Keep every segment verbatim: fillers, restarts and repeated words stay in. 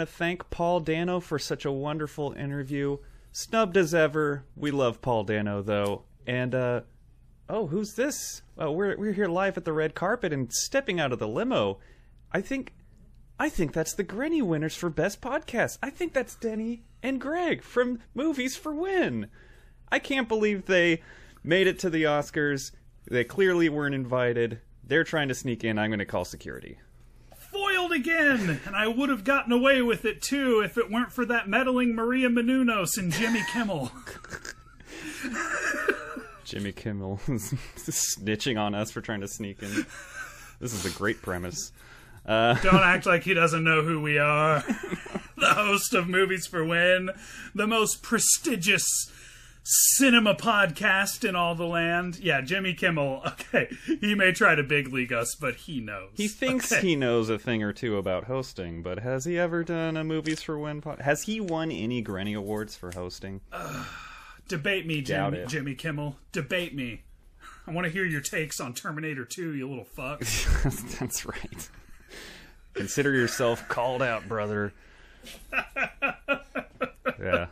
want to thank Paul Dano for such a wonderful interview. Snubbed as ever. We love Paul Dano, though. And, uh, oh, who's this? Oh, we're, we're here live at the red carpet and stepping out of the limo. I think... I think that's the Grinny winners for Best Podcast. I think that's Denny and Greg from Movies for Win. I can't believe they made it to the Oscars. They clearly weren't invited. They're trying to sneak in. I'm going to call security. Foiled again! And I would have gotten away with it, too, if it weren't for that meddling Maria Menounos and Jimmy Kimmel. Jimmy Kimmel is snitching on us for trying to sneak in. This is a great premise. Uh, Don't act like he doesn't know who we are. The host of Movies for Win, the most prestigious cinema podcast in all the land. Yeah, Jimmy Kimmel, okay, he may try to big league us, but he knows. He thinks okay. he knows a thing or two about hosting, but has he ever done a Movies for Win podcast? Has he won any Grammy Awards for hosting? Uh, debate me, Jim, Jimmy Kimmel. Debate me. I want to hear your takes on Terminator two, you little fuck. That's right. Consider yourself called out, brother. Yeah.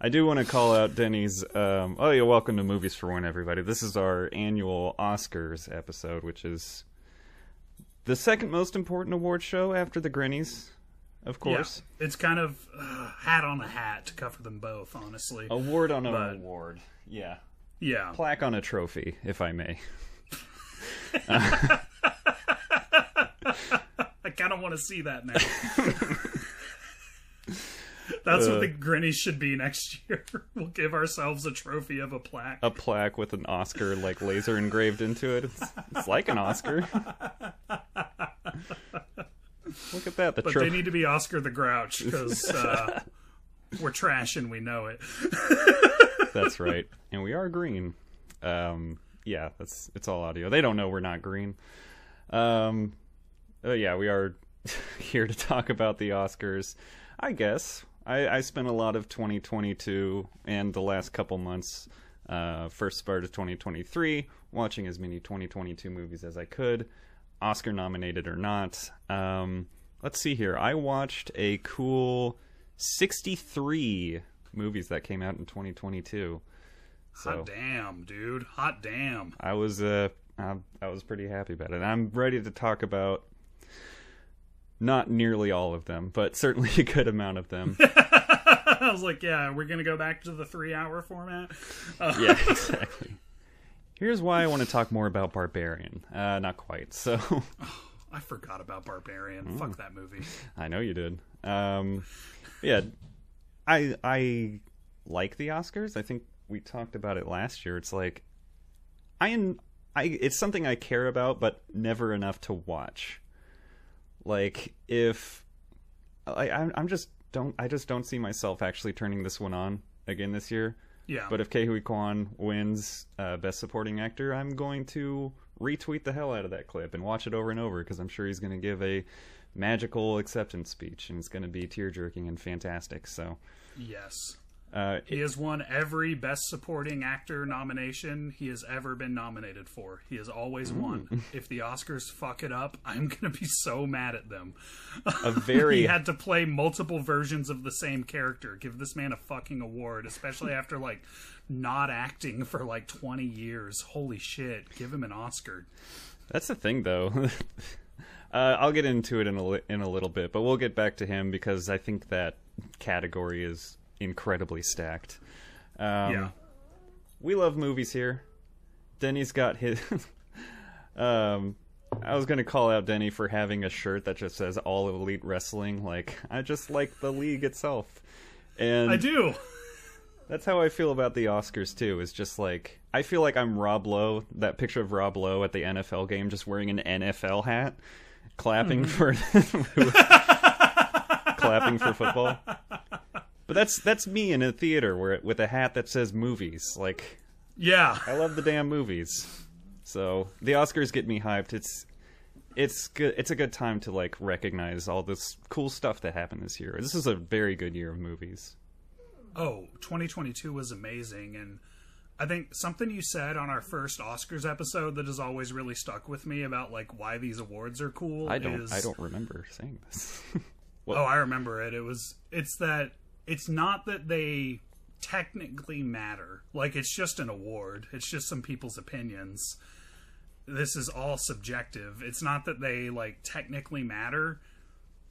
I do want to call out Denny's... Um, oh, yeah, welcome to Movies for Win, everybody. This is our annual Oscars episode, which is the second most important award show after the Grinnies, of course. Yeah, it's kind of uh, hat on a hat to cover them both, honestly. Award on an but, award, yeah. Yeah. Plaque on a trophy, if I may. uh, I kind of want to see that now. That's uh, what the Grinnies should be next year. We'll give ourselves a trophy of a plaque. A plaque with an Oscar, like, laser engraved into it. It's, it's like an Oscar. Look at that. The but they need to be Oscar the Grouch, because uh, we're trash and we know it. That's right. And we are green. Um, yeah, that's it's all audio. They don't know we're not green. Um... Uh, yeah, we are here to talk about the Oscars, I guess. I, I spent a lot of twenty twenty-two and the last couple months, uh, first part of twenty twenty-three, watching as many twenty twenty-two movies as I could, Oscar nominated or not. Um, let's see here. I watched a cool sixty-three movies that came out in twenty twenty-two. So, hot damn, dude. Hot damn. I was, uh, I, I was pretty happy about it. I'm ready to talk about not nearly all of them, but certainly a good amount of them. I was like, yeah, we're going to go back to the three-hour format? Uh. Yeah, exactly. Here's why I want to talk more about Barbarian. Uh, not quite, so... Oh, I forgot about Barbarian. Oh. Fuck that movie. I know you did. Um, yeah, I, I like the Oscars. I think we talked about it last year. It's like, I am, I it's something I care about, but never enough to watch. Like, if I, I'm just don't I just don't see myself actually turning this one on again this year. Yeah. But if Kehui Kwan wins uh, Best Supporting Actor, I'm going to retweet the hell out of that clip and watch it over and over, because I'm sure he's going to give a magical acceptance speech and it's going to be tear jerking and fantastic. So yes, uh, he has won every Best Supporting Actor nomination he has ever been nominated for. He has always won. Mm. If the Oscars fuck it up, I'm going to be so mad at them. A very... He had to play multiple versions of the same character. Give this man a fucking award, especially after, like, not acting for, like, twenty years. Holy shit. Give him an Oscar. That's the thing, though. uh, I'll get into it in a, li in a little bit, but we'll get back to him, because I think that category is... incredibly stacked. Um, yeah, we love movies here. Denny's got his. um, I was gonna call out Denny for having a shirt that just says "All Elite Wrestling." Like, I just like the league itself, and I do. That's how I feel about the Oscars too. Is just like I feel like I'm Rob Lowe. That picture of Rob Lowe at the N F L game, just wearing an N F L hat, clapping mm-hmm. for clapping for football. But that's that's me in a theater where with a hat that says movies. Like, yeah, I love the damn movies. So the Oscars get me hyped. It's it's good. It's a good time to like recognize all this cool stuff that happened this year. This is a very good year of movies. Oh, twenty twenty-two was amazing, and I think something you said on our first Oscars episode that has always really stuck with me about like why these awards are cool. I don't. Is... I don't remember saying this. What? Oh, I remember it. It was, it's that, it's not that they technically matter. Like, it's just an award. It's just some people's opinions. This is all subjective. It's not that they, like, technically matter,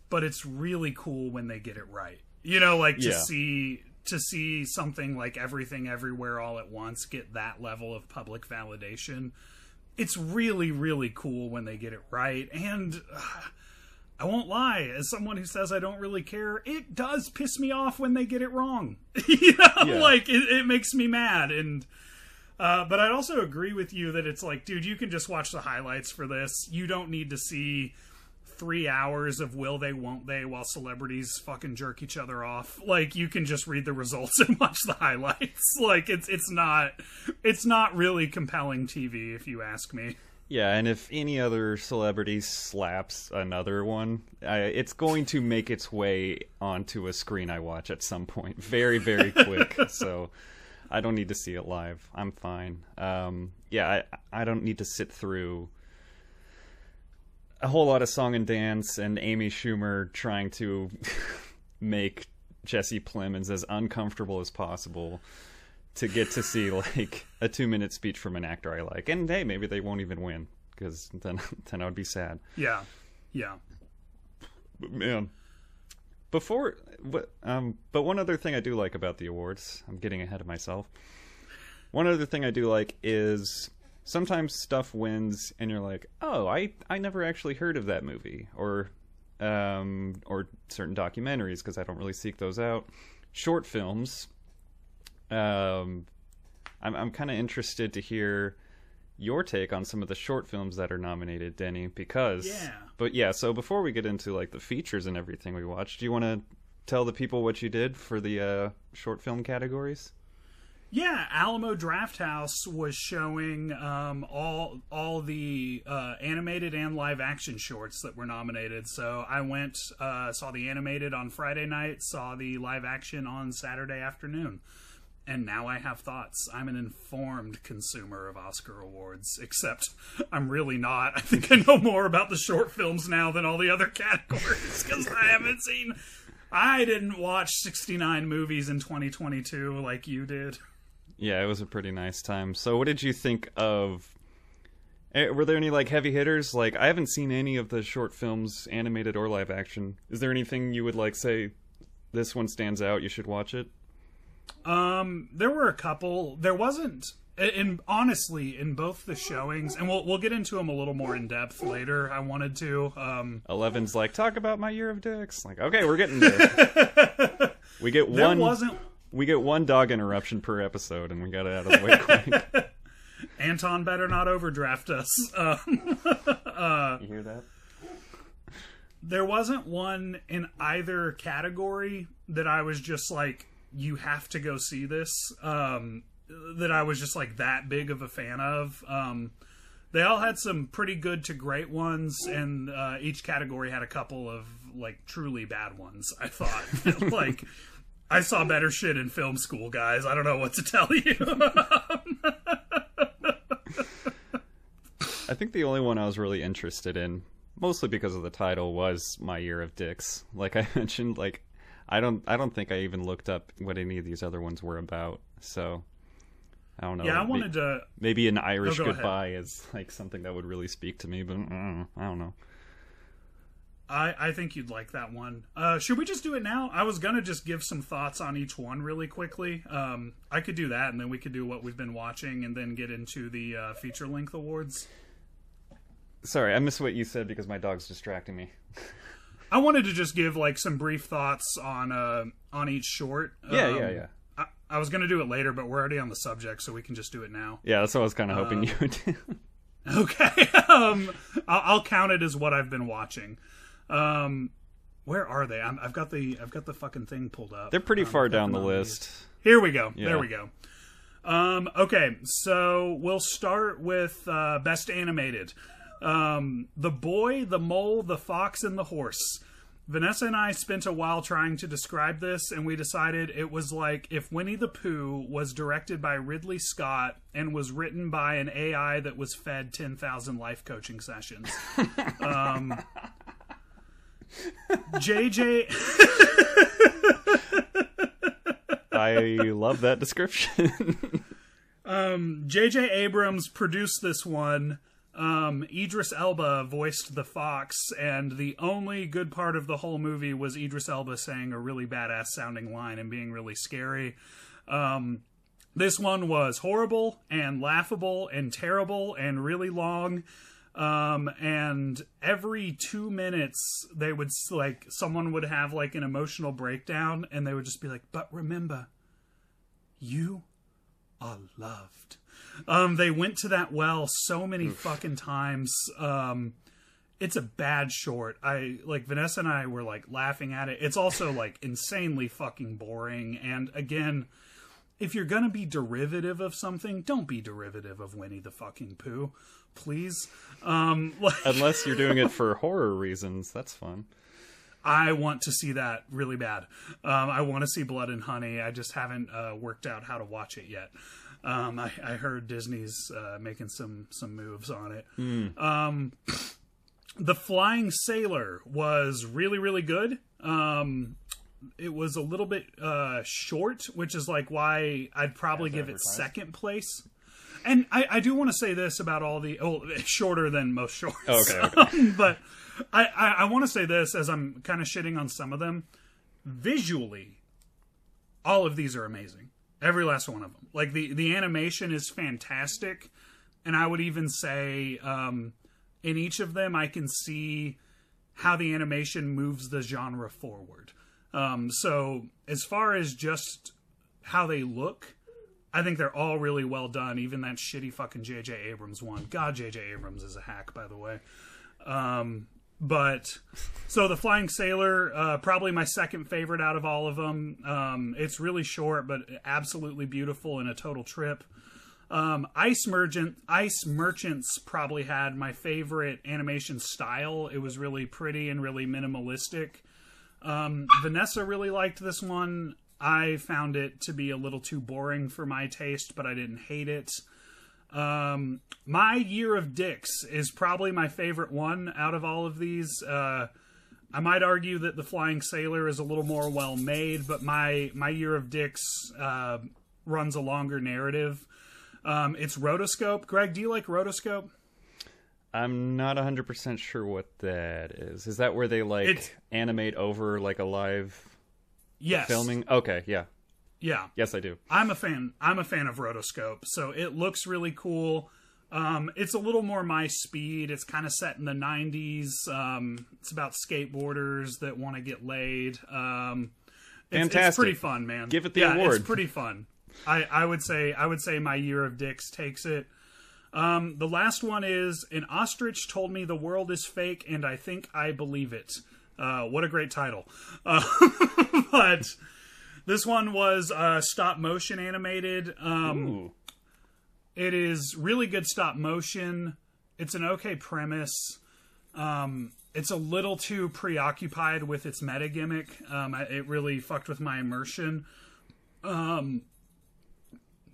but it's really cool when they get it right. You know, like, to yeah. see... to see something like Everything Everywhere All at Once get that level of public validation, it's really, really cool when they get it right. And uh, I won't lie, as someone who says I don't really care, it does piss me off when they get it wrong. you know, yeah. Like, it, it makes me mad. And uh, but I'd also agree with you that it's like, dude, you can just watch the highlights for this. You don't need to see three hours of will they, won't they, while celebrities fucking jerk each other off. Like, you can just read the results and watch the highlights. Like, it's it's not it's not really compelling T V, if you ask me. Yeah, and if any other celebrity slaps another one, I, it's going to make its way onto a screen I watch at some point, very, very quick. So I don't need to see it live. I'm fine. Um, yeah, I, I don't need to sit through a whole lot of song and dance and Amy Schumer trying to make Jesse Plemons as uncomfortable as possible to get to see, like, a two-minute speech from an actor I like. And, hey, maybe they won't even win, because then, then I would be sad. Yeah, yeah. But, man, before... But, um, but one other thing I do like about the awards, I'm getting ahead of myself. One other thing I do like is... sometimes stuff wins and you're like, oh, I, I never actually heard of that movie, or um, or certain documentaries, because I don't really seek those out. Short films. Um, I'm, I'm kind of interested to hear your take on some of the short films that are nominated, Denny, because... Yeah. But yeah, so before we get into, like, the features and everything we watched, do you want to tell the people what you did for the uh, short film categories? Yeah, Alamo Drafthouse was showing um, all all the uh, animated and live-action shorts that were nominated. So I went, uh, saw the animated on Friday night, saw the live-action on Saturday afternoon. And now I have thoughts. I'm an informed consumer of Oscar awards, except I'm really not. I think I know more about the short films now than all the other categories, because I haven't seen... I didn't watch sixty-nine movies in twenty twenty-two like you did. Yeah, it was a pretty nice time. So what did you think of... were there any, like, heavy hitters? Like, I haven't seen any of the short films, animated or live action. Is there anything you would, like, say, this one stands out, you should watch it? Um, there were a couple. There wasn't... and honestly, in both the showings, and we'll we'll get into them a little more in depth later. I wanted to. Um, Eleven's like, talk about my year of dicks. Like, okay, we're getting there. we get there one. Wasn't... We get one dog interruption per episode, and we got it out of the way quick. Anton better not overdraft us. Um, uh, you hear that? There wasn't one in either category that I was just like, you have to go see this. Um, that I was just, like, that big of a fan of. Um, they all had some pretty good to great ones, and uh, each category had a couple of, like, truly bad ones, I thought. Like, I saw better shit in film school, guys. I don't know what to tell you. I think the only one I was really interested in, mostly because of the title, was My Year of Dicks. Like I mentioned, like, I don't, I don't think I even looked up what any of these other ones were about, so... I don't know. Yeah, I wanted maybe, to... Maybe An Irish no, go Goodbye ahead. Is, like, something that would really speak to me, but mm, I don't know. I, I think you'd like that one. Uh, should we just do it now? I was going to just give some thoughts on each one really quickly. Um, I could do that, and then we could do what we've been watching and then get into the uh, feature-length awards. Sorry, I missed what you said because my dog's distracting me. I wanted to just give, like, some brief thoughts on, uh, on each short. Yeah, um, yeah, yeah. I was going to do it later, but we're already on the subject, so we can just do it now. Yeah, that's what I was kind of hoping um, you would do. Okay. Um, I'll, I'll count it as what I've been watching. Um, where are they? I'm, I've got the I've got the fucking thing pulled up. They're pretty um, far down the list. Here we go. Yeah. There we go. Um, okay, so we'll start with uh, Best Animated. Um, The Boy, The Mole, The Fox, and The Horse. Vanessa and I spent a while trying to describe this, and we decided it was like if Winnie the Pooh was directed by Ridley Scott and was written by an A I that was fed ten thousand life coaching sessions. um, J J I love that description. um, J J Abrams produced this one. Um, Idris Elba voiced the fox, and the only good part of the whole movie was Idris Elba saying a really badass sounding line and being really scary. Um, this one was horrible and laughable and terrible and really long. Um, and every two minutes they would, like, someone would have like an emotional breakdown and they would just be like, but remember, you are loved. Um, they went to that well so many Oof. fucking times. Um, it's a bad short. I like Vanessa and I were like laughing at it. It's also like insanely fucking boring. And again, if you're going to be derivative of something, don't be derivative of Winnie the fucking Pooh, please. Um, like, unless you're doing it for horror reasons, that's fun. I want to see that really bad. Um, I want to see Blood and Honey. I just haven't uh, worked out how to watch it yet. Um, I, I heard Disney's uh, making some some moves on it. Mm. Um, The Flying Sailor was really, really good. Um, it was a little bit uh, short, which is like why I'd probably give it second place. And I, I do want to say this about all the... Oh, it's shorter than most shorts. Okay, okay. Um, but I, I, I want to say this as I'm kind of shitting on some of them. Visually, all of these are amazing. Every last one of them. Like, the, the animation is fantastic. And I would even say um, in each of them, I can see how the animation moves the genre forward. Um, so as far as just how they look... I think they're all really well done. Even that shitty fucking J J Abrams one. God, J J Abrams is a hack, by the way. Um, but so The Flying Sailor, uh, probably my second favorite out of all of them. Um, it's really short, but absolutely beautiful and a total trip. Um, Ice Merchant, Ice Merchants probably had my favorite animation style. It was really pretty and really minimalistic. Um, Vanessa really liked this one. I found it to be a little too boring for my taste, but I didn't hate it. Um, my Year of Dicks is probably my favorite one out of all of these. Uh, I might argue that The Flying Sailor is a little more well-made, but my, my Year of Dicks uh, runs a longer narrative. Um, it's Rotoscope. Greg, do you like Rotoscope? I'm not one hundred percent sure what that is. Is that where they, like, it's... animate over, like, a live... Yes. Filming. Okay. Yeah. Yeah. Yes, I do. I'm a fan. I'm a fan of Rotoscope. So it looks really cool. Um, it's a little more my speed. It's kind of set in the nineties. Um, it's about skateboarders that want to get laid. Um, it's, Fantastic. It's pretty fun, man. Give it the yeah, award. It's pretty fun. I, I would say, I would say my Year of Dicks takes it. Um, the last one is An Ostrich Told Me the World Is Fake and I Think I Believe It. Uh, what a great title. Uh, but this one was uh, stop motion animated. Um, Ooh. It is really good stop motion. It's an okay premise. Um, it's a little too preoccupied with its meta gimmick. Um, I, it really fucked with my immersion. Um,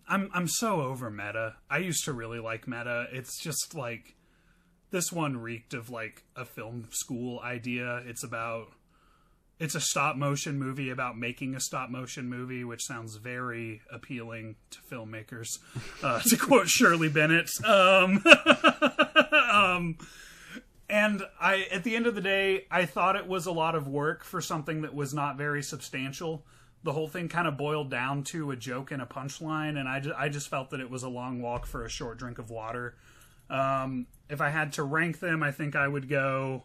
I'm I'm so over meta. I used to really like meta. It's just like... This one reeked of, like, a film school idea. It's about... It's a stop-motion movie about making a stop-motion movie, which sounds very appealing to filmmakers, uh, to quote Shirley Bennett. Um, um, and I, at the end of the day, I thought it was a lot of work for something that was not very substantial. The whole thing kind of boiled down to a joke and a punchline, and I, ju- I just felt that it was a long walk for a short drink of water. Um, if I had to rank them, I think I would go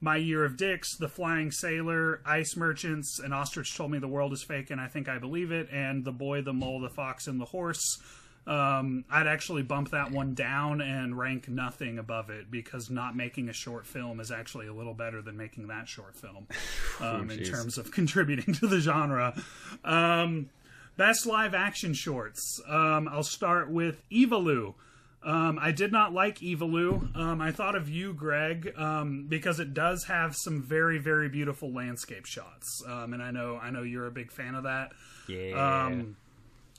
My Year of Dicks, The Flying Sailor, Ice Merchants, An Ostrich Told Me the World Is Fake and I Think I Believe It, and The Boy, the Mole, the Fox, and the Horse. Um, I'd actually bump that one down and rank nothing above it because not making a short film is actually a little better than making that short film, um, oh, in terms of contributing to the genre. Um, best live action shorts. Um, I'll start with Evilu. Um, I did not like Evilu. Um, I thought of you, Greg, um, because it does have some very, very beautiful landscape shots. Um, and I know, I know you're a big fan of that. Yeah. Um,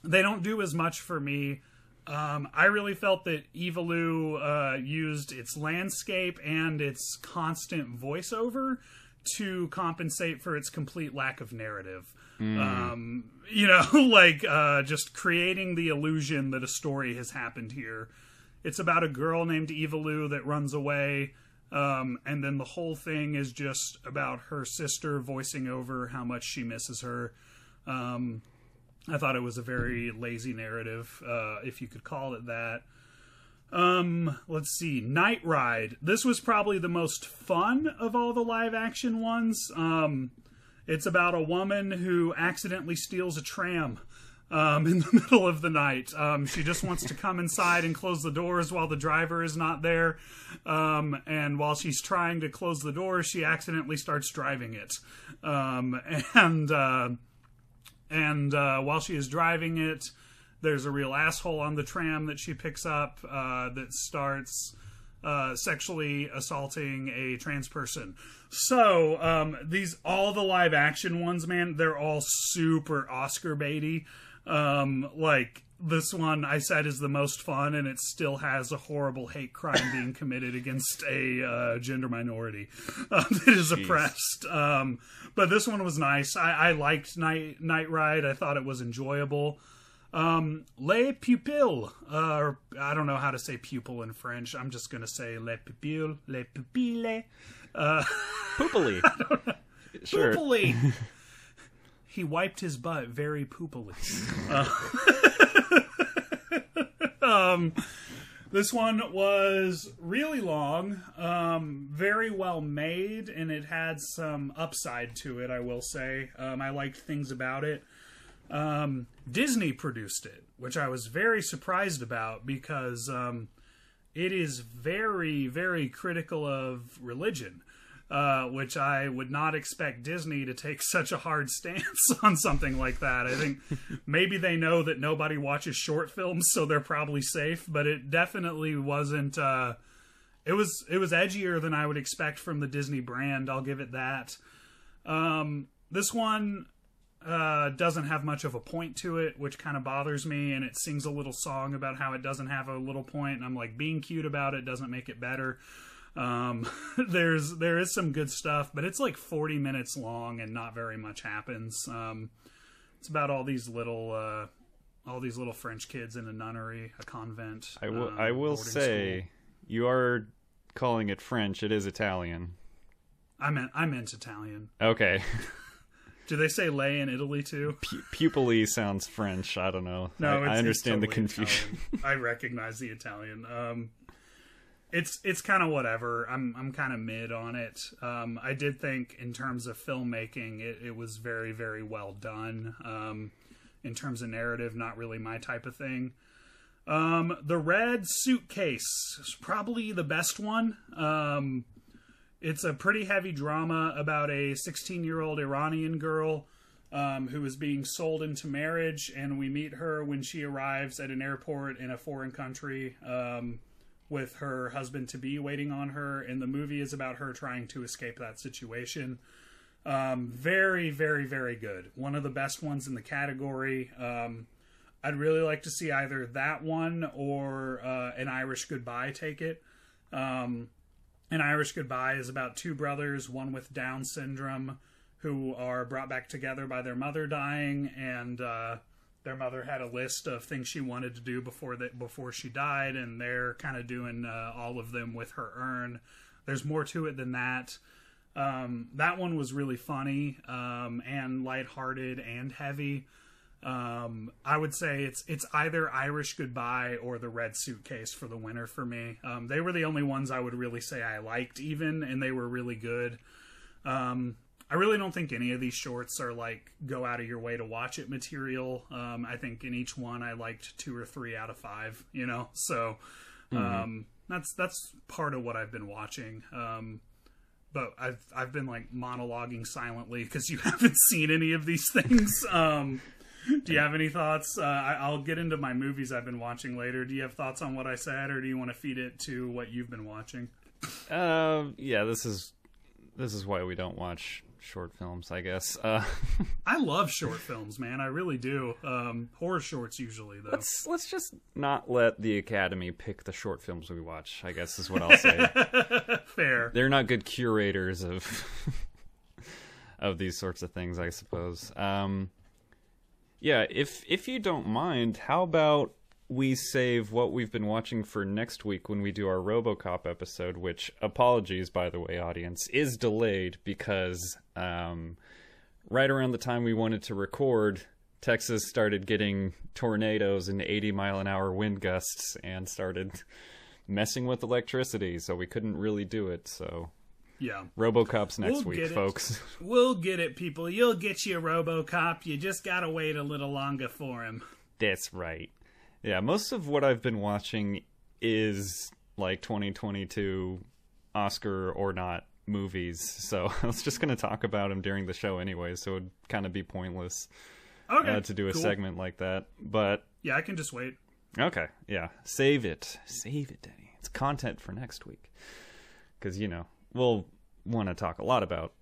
they don't do as much for me. Um, I really felt that Evilu, uh, used its landscape and its constant voiceover to compensate for its complete lack of narrative. Mm. Um, you know, like uh, just creating the illusion that a story has happened here. It's about a girl named Evilu that runs away. Um, and then the whole thing is just about her sister voicing over how much she misses her. Um, I thought it was a very lazy narrative, uh, if you could call it that. Um, let's see. Night Ride. This was probably the most fun of all the live action ones. Um, it's about a woman who accidentally steals a tram, um, in the middle of the night. Um, she just wants to come inside and close the doors while the driver is not there. Um, and while she's trying to close the door, she accidentally starts driving it. Um, and, uh, and, uh, while she is driving it, there's a real asshole on the tram that she picks up uh, that starts uh, sexually assaulting a trans person. So um, these, all the live action ones, man, they're all super Oscar baity. Um, like this one I said is the most fun, and it still has a horrible hate crime being committed against a uh, gender minority uh, that is Jeez. oppressed. Um, but this one was nice. I, I liked Night, Night Ride. I thought it was enjoyable. Um, Les Pupilles, uh, or I don't know how to say pupil in French. I'm just going to say Les Pupilles, Les Pupilles. Uh, Poopily. I don't know. Sure. Poopily. He wiped his butt very poopily. Uh, um, this one was really long, um, very well made, and it had some upside to it, I will say. Um, I liked things about it. Um, Disney produced it, which I was very surprised about because, um, it is very, very critical of religion, uh, which I would not expect Disney to take such a hard stance on something like that. I think maybe they know that nobody watches short films, so they're probably safe, but it definitely wasn't, uh, it was, it was edgier than I would expect from the Disney brand. I'll give it that. Um, this one... Uh, doesn't have much of a point to it, which kind of bothers me, and it sings a little song about how it doesn't have a little point, and I'm like, being cute about it doesn't make it better. Um, there's there is some good stuff, but it's like forty minutes long and not very much happens. Um, it's about all these little uh, all these little French kids in a nunnery, a convent. I will um, I will say school. You are calling it French. It is Italian. I meant I meant Italian. Okay. Do they say lay in Italy too? P- pupilly sounds French. I don't know. No, it's, I understand it's totally the confusion. I recognize the Italian. Um, it's it's kind of whatever. I'm I'm kind of mid on it. Um, I did think in terms of filmmaking, it, it was very very well done. Um, in terms of narrative, not really my type of thing. Um, The Red Suitcase is probably the best one. Um, It's a pretty heavy drama about a sixteen-year-old Iranian girl um, who is being sold into marriage, and we meet her when she arrives at an airport in a foreign country um, with her husband-to-be waiting on her, and the movie is about her trying to escape that situation. Um, very, very, very good. One of the best ones in the category. Um, I'd really like to see either that one or uh, An Irish Goodbye take it. Um An Irish Goodbye is about two brothers, one with Down syndrome, who are brought back together by their mother dying, and uh, their mother had a list of things she wanted to do before that before she died, and they're kind of doing uh, all of them with her urn. There's more to it than that. Um, that one was really funny um, and lighthearted and heavy. Um, I would say it's it's either Irish Goodbye or The Red Suitcase for the winner for me. Um, they were the only ones I would really say I liked even, and they were really good. Um, I really don't think any of these shorts are like go out of your way to watch it material. Um, I think in each one I liked two or three out of five, you know? So, um, mm-hmm. that's, that's part of what I've been watching. Um, but I've, I've been like monologuing silently cause you haven't seen any of these things. Um, Do you have any thoughts? Uh, I'll get into my movies I've been watching later. Do you have thoughts on what I said, or do you want to feed it to what you've been watching? Uh, yeah, this is this is why we don't watch short films, I guess. Uh, I love short films, man. I really do. Um, horror shorts usually, though. Let's let's just not let the Academy pick the short films we watch, I guess is what I'll say. Fair. They're not good curators of of these sorts of things, I suppose. Um, yeah, if if you don't mind, how about we save what we've been watching for next week when we do our RoboCop episode, which, apologies, by the way, audience, is delayed because um, right around the time we wanted to record, Texas started getting tornadoes and eighty mile an hour wind gusts and started messing with electricity, so we couldn't really do it, so... Yeah. RoboCop's next we'll week, folks. We'll get it, people. You'll get you RoboCop. You just gotta wait a little longer for him. That's right. Yeah, most of what I've been watching is, like, twenty twenty-two Oscar or not movies, so I was just gonna talk about them during the show anyway, so it would kind of be pointless okay, uh, to do a cool. segment like that, but... Yeah, I can just wait. Okay, yeah. Save it. Save it, Denny. It's content for next week. Because, you know... We'll want to talk a lot about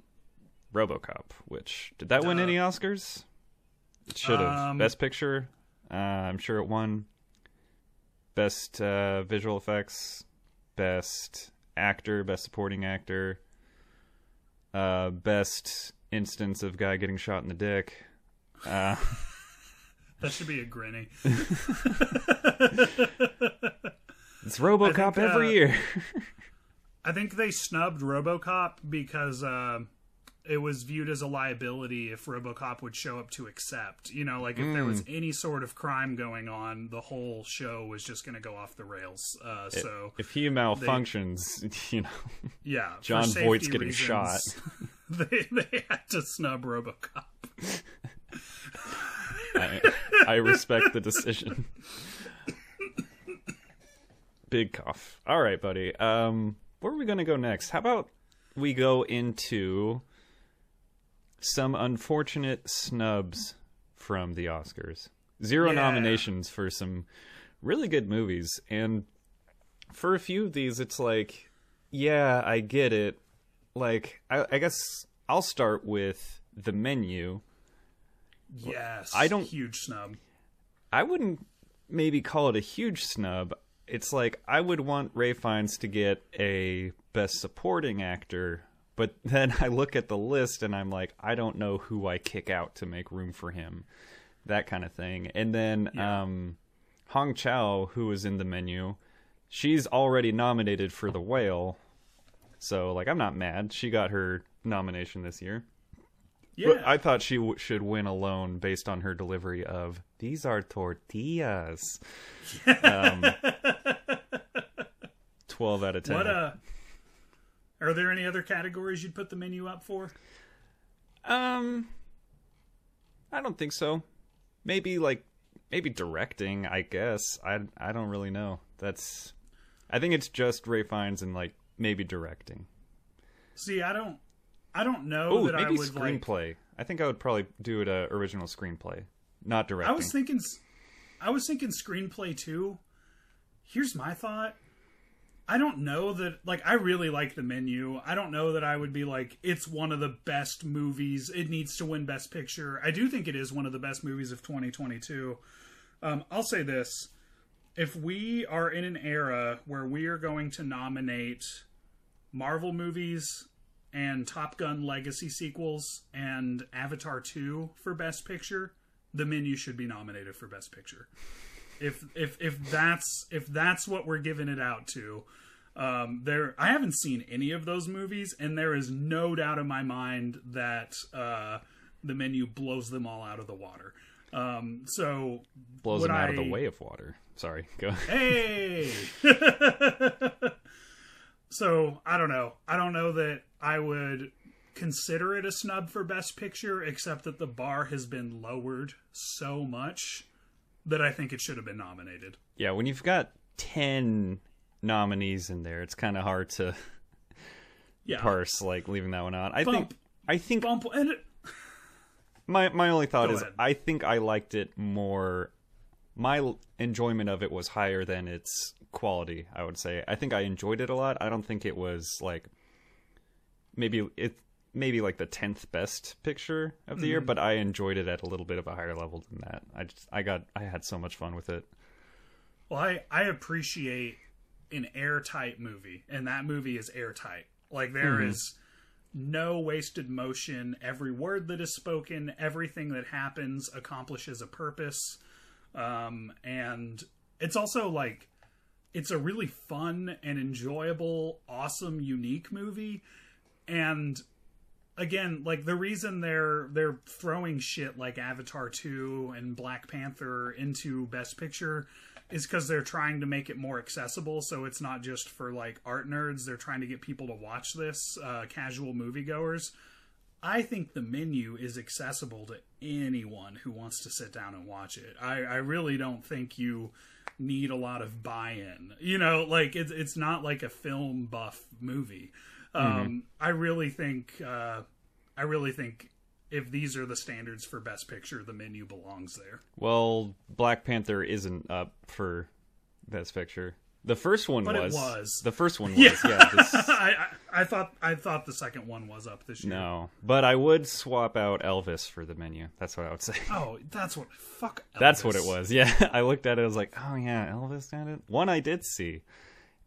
RoboCop, which... Did that uh, win any Oscars? It should have. Um, Best Picture? Uh, I'm sure it won. Best uh, Visual Effects. Best Actor. Best Supporting Actor. Uh, best Instance of Guy Getting Shot in the Dick. Uh, that should be a Grinny. It's RoboCop think, uh, every year. I think they snubbed RoboCop because uh, it was viewed as a liability if RoboCop would show up to accept. You know, like if mm. there was any sort of crime going on, the whole show was just going to go off the rails. Uh, it, so if he malfunctions, they, you know, yeah, John Voight's getting reasons, shot. They they had to snub RoboCop. I, I respect the decision. Big cough. All right, buddy. Um. Where are we going to go next? How about we go into some unfortunate snubs from the Oscars. Zero yeah. nominations for some really good movies. And for a few of these, it's like, yeah, I get it. Like, I, I guess I'll start with The Menu. Yes, I don't, huge snub. I wouldn't maybe call it a huge snub. It's like, I would want Ray Fiennes to get a Best Supporting Actor, but then I look at the list and I'm like, I don't know who I kick out to make room for him. That kind of thing. And then yeah. um, Hong Chow, who is in The Menu, she's already nominated for The Whale. So, like, I'm not mad. She got her nomination this year. Yeah. But I thought she w should win alone based on her delivery of, these are tortillas. um, twelve out of ten. What, uh, are there any other categories you'd put The Menu up for? Um, I don't think so. Maybe, like, maybe directing, I guess. I, I don't really know. That's, I think it's just Ray Fiennes and, like, maybe directing. See, I don't. I don't know Ooh, that maybe I would screenplay. Like, I think I would probably do it a original screenplay, not directing. I was thinking, I was thinking screenplay too. Here's my thought. I don't know that, like, I really like The Menu. I don't know that I would be like, it's one of the best movies. It needs to win Best Picture. I do think it is one of the best movies of twenty twenty-two. Um, I'll say this. If we are in an era where we are going to nominate Marvel movies and Top Gun Legacy sequels, and Avatar two for Best Picture, The Menu should be nominated for Best Picture. If if if that's if that's what we're giving it out to, um, there I haven't seen any of those movies, and there is no doubt in my mind that uh, The Menu blows them all out of the water. Um, so blows them out I... of the way of water. Sorry, go. Hey. So I don't know. I don't know that I would consider it a snub for Best Picture, except that the bar has been lowered so much that I think it should have been nominated. Yeah, when you've got ten nominees in there, it's kind of hard to yeah. parse, like, leaving that one out. I Bump. think I think Bump. my my only thought Go is ahead. I think I liked it more. My enjoyment of it was higher than its quality, I would say. I think I enjoyed it a lot. I don't think it was like. Maybe it, maybe like the tenth best picture of the mm. year, but I enjoyed it at a little bit of a higher level than that. I just, I got, I had so much fun with it. Well, I, I appreciate an airtight movie, and that movie is airtight. Like there mm. is, no wasted motion. Every word that is spoken, everything that happens accomplishes a purpose. Um, and it's also like, it's a really fun and enjoyable, awesome, unique movie. And again, like the reason they're they're throwing shit like Avatar two and Black Panther into Best Picture is because they're trying to make it more accessible. So it's not just for like art nerds. They're trying to get people to watch this, uh, casual moviegoers. I think The Menu is accessible to anyone who wants to sit down and watch it. I, I really don't think you need a lot of buy-in. You know, like it's it's not like a film buff movie. Um, mm-hmm. I really think, uh, I really think if these are the standards for Best Picture, The Menu belongs there. Well, Black Panther isn't up for Best Picture. The first one but was. It was. The first one was. Yeah. yeah this... I, I, I thought I thought the second one was up this year. No, but I would swap out Elvis for The Menu. That's what I would say. Oh, that's what. Fuck. Elvis. That's what it was. Yeah, I looked at it. I was like, oh yeah, Elvis got it. One I did see,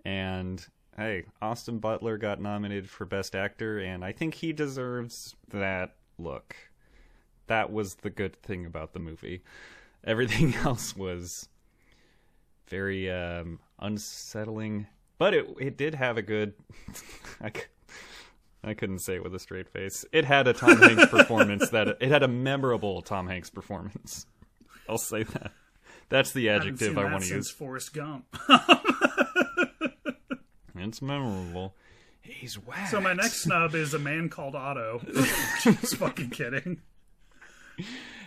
and. Hey, Austin Butler got nominated for Best Actor, and I think he deserves that look. That was the good thing about the movie. Everything else was very um, unsettling, but it it did have a good... I, I couldn't say it with a straight face. It had a Tom Hanks performance. that It had a memorable Tom Hanks performance. I'll say that. That's the adjective I, I want to use. Forrest Gump. It's memorable. He's whacked. So my next snub is A Man Called Otto. Just fucking kidding.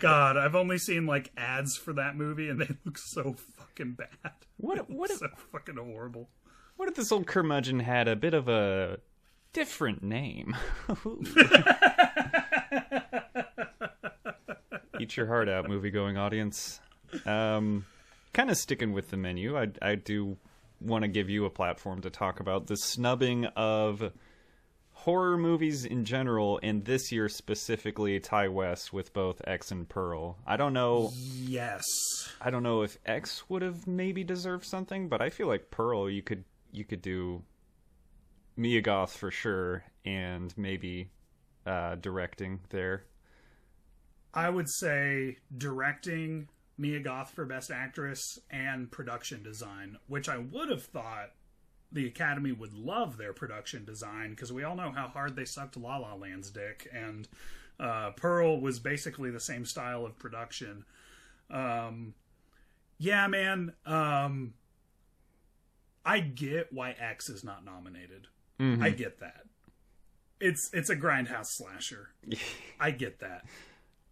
God, I've only seen like ads for that movie, and they look so fucking bad. What? What? If, so fucking horrible. What if this old curmudgeon had a bit of a different name? Eat your heart out, movie-going audience. Um, kind of sticking with The Menu. I I do. want to give you a platform to talk about the snubbing of horror movies in general, and this year specifically Ty West with both X and Pearl. I don't know. Yes. I don't know if X would have maybe deserved something, but I feel like Pearl, you could you could do Mia Goth for sure, and maybe uh, directing there. I would say directing. Mia Goth for Best Actress, and production design, which I would have thought the Academy would love their production design, because we all know how hard they sucked La La Land's dick, and uh, Pearl was basically the same style of production. Um, yeah, man, um, I get why X is not nominated. Mm-hmm. I get that. It's it's a grindhouse slasher. I get that.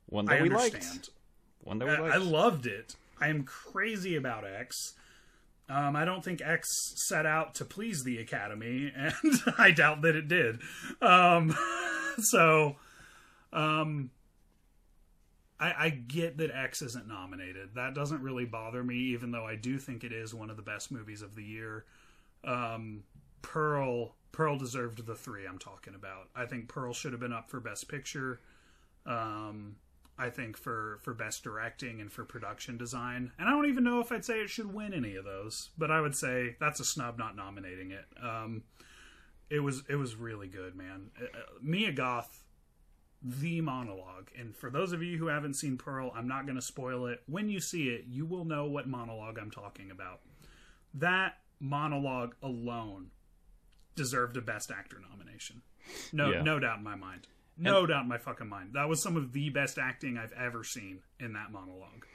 One that I we understand. liked. One that we I, I loved it. I am crazy about X. Um, I don't think X set out to please the Academy, and I doubt that it did. Um, so, um, I, I get that X isn't nominated. That doesn't really bother me, even though I do think it is one of the best movies of the year. Um, Pearl, Pearl deserved the three I'm talking about. I think Pearl should have been up for Best Picture. Um... I think for, for best directing and for production design. And I don't even know if I'd say it should win any of those, but I would say that's a snub not nominating it. Um, it was it was really good, man. Uh, Mia Goth, the monologue. And for those of you who haven't seen Pearl, I'm not going to spoil it. When you see it, you will know what monologue I'm talking about. That monologue alone deserved a Best Actor nomination. No, yeah. no doubt in my mind. No and, doubt in my fucking mind. That was some of the best acting I've ever seen in that monologue.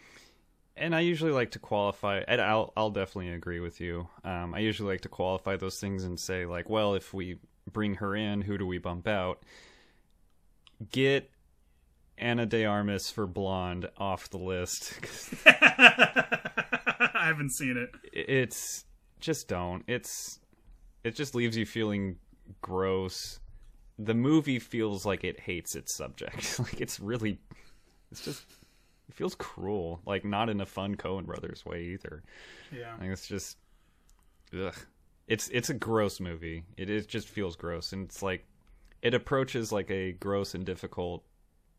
And I usually like to qualify, and I'll, I'll definitely agree with you. Um, I usually like to qualify those things and say, like, well, if we bring her in, who do we bump out? Get Ana de Armas for Blonde off the list. I haven't seen it. It's... Just don't. It's It just leaves you feeling gross. The movie feels like it hates its subject. Like, it's really... It's just... It feels cruel. Like, not in a fun Coen Brothers way, either. Yeah. Like, it's just... Ugh. It's, it's a gross movie. It, it just feels gross. And it's like... It approaches, like, a gross and difficult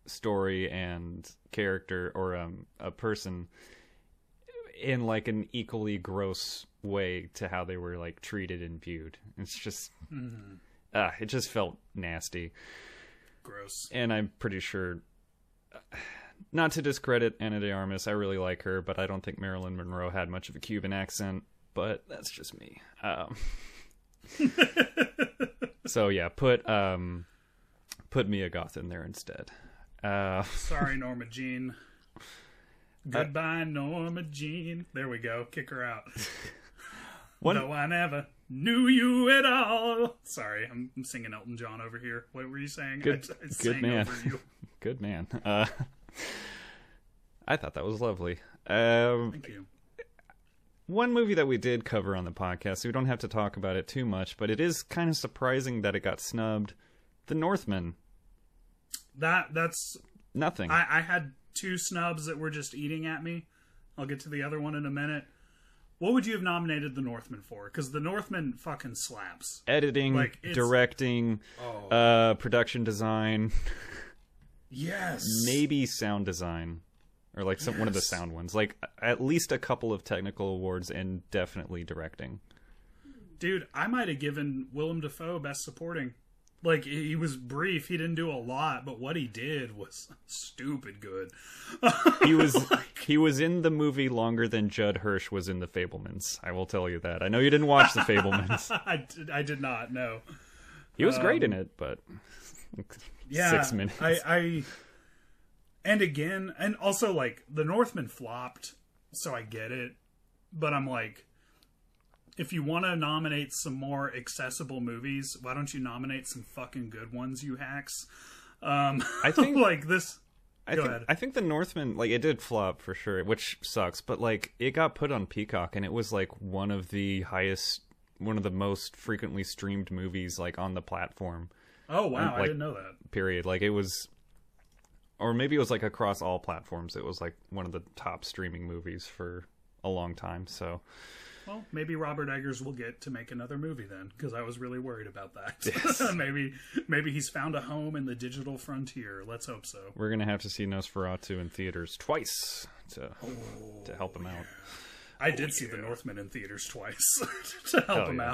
story and character, or um, a person, in, like, an equally gross way to how they were, like, treated and viewed. It's just... Mm-hmm. uh, it just felt nasty. Gross. And I'm pretty sure, not to discredit Ana de Armas, I really like her, but I don't think Marilyn Monroe had much of a Cuban accent, but that's just me. Um, so yeah, put um, put Mia Goth in there instead. Uh, Sorry, Norma Jean. Goodbye, uh, Norma Jean. There we go. Kick her out. One... No, I never knew you at all. Sorry, I'm, I'm singing Elton John over here. What were you saying? Good, I, I good man. Over you. Good man. Uh, I thought that was lovely. Um, Thank you. One movie that we did cover on the podcast, so we don't have to talk about it too much, but it is kind of surprising that it got snubbed. The Northman. That That's... Nothing. I, I had two snubs that were just eating at me. I'll get to the other one in a minute. What would you have nominated The Northman for? Because The Northman fucking slaps. Editing, like, directing, oh. uh, production design. Yes. Maybe sound design. Or like some yes. one of the sound ones. Like at least a couple of technical awards and definitely directing. Dude, I might have given Willem Dafoe Best Supporting. Like, he was brief. He didn't do a lot, but what he did was stupid good. He was like, he was in the movie longer than Judd Hirsch was in The Fablemans. I will tell you that. I know you didn't watch The Fablemans. I, did, I did not, no. He was um, great in it, but yeah, six minutes. I, I And again, and also, like, The Northman flopped, so I get it. But I'm like... If you want to nominate some more accessible movies, why don't you nominate some fucking good ones, you hacks? Um, I think like this. I go think, ahead. I think The Northman, like, it did flop for sure, which sucks. But like, it got put on Peacock, and it was like one of the highest, one of the most frequently streamed movies like on the platform. Oh wow, and, like, I didn't know that. Period. Like it was, or maybe it was like across all platforms. It was like one of the top streaming movies for a long time. So. Well, maybe Robert Eggers will get to make another movie then, because I was really worried about that. Yes. maybe maybe he's found a home in the digital frontier. Let's hope so. We're going to have to see Nosferatu in theaters twice to oh, to help him yeah. out. I oh, did yeah. see The Northman in theaters twice to help Hell him yeah.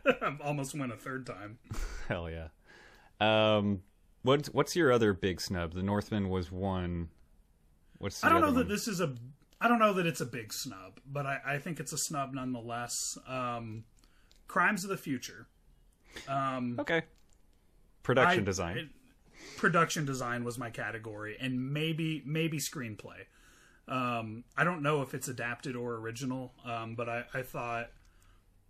out. I almost went a third time. Hell yeah. Um, what, what's your other big snub? The Northman was one. What's the I don't know one? that this is a... I don't know that it's a big snub, but I, I think it's a snub nonetheless. Um, Crimes of the Future. Um, okay. Production I, design. It, production design was my category, and maybe maybe screenplay. Um, I don't know if it's adapted or original, um, but I, I thought,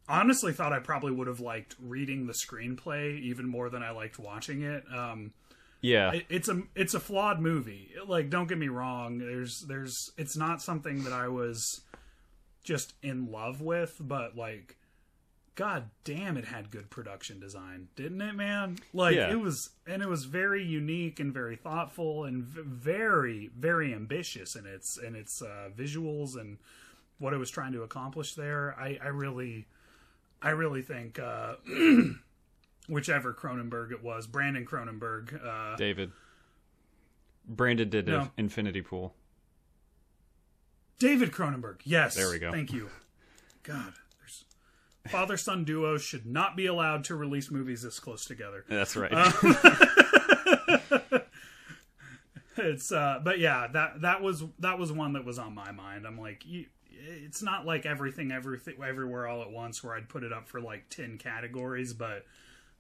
honestly thought I probably would have liked reading the screenplay even more than I liked watching it. Um Yeah, it's a it's a flawed movie. Like, don't get me wrong. There's there's it's not something that I was just in love with, but like, god damn, it had good production design, didn't it, man? Like, yeah. it was, and it was very unique and very thoughtful and very very ambitious in its in its uh, visuals and what it was trying to accomplish there. I I really I really think. Uh, Whichever Cronenberg it was, Brandon Cronenberg. Uh, David. Brandon did no. Infinity Pool. David Cronenberg, yes. There we go. Thank you. God, there's... father-son duo should not be allowed to release movies this close together. That's right. Um, it's, uh, but yeah, that that was that was one that was on my mind. I'm like, you, it's not like everything, everything, everywhere, all at once, where I'd put it up for like ten categories, but.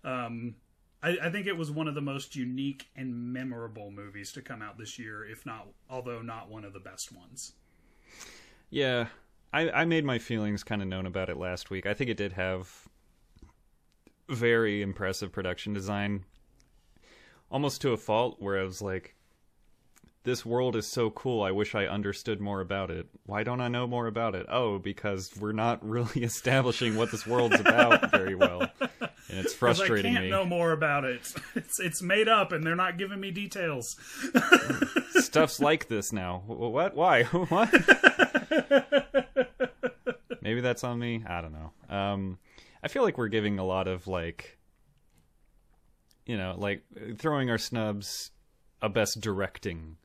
Um, I, I think it was one of the most unique and memorable movies to come out this year, if not, although not one of the best ones. Yeah, I, I made my feelings kind of known about it last week. I think it did have very impressive production design, almost to a fault, where I was like, this world is so cool, I wish I understood more about it. Why don't I know more about it? Oh, because we're not really establishing what this world's about very well. And it's frustrating me. I can't me. know more about it. It's it's made up, and they're not giving me details. Stuff's like this now. What? Why? What? Maybe that's on me. I don't know. Um, I feel like we're giving a lot of, like, you know, like throwing our snubs a best directing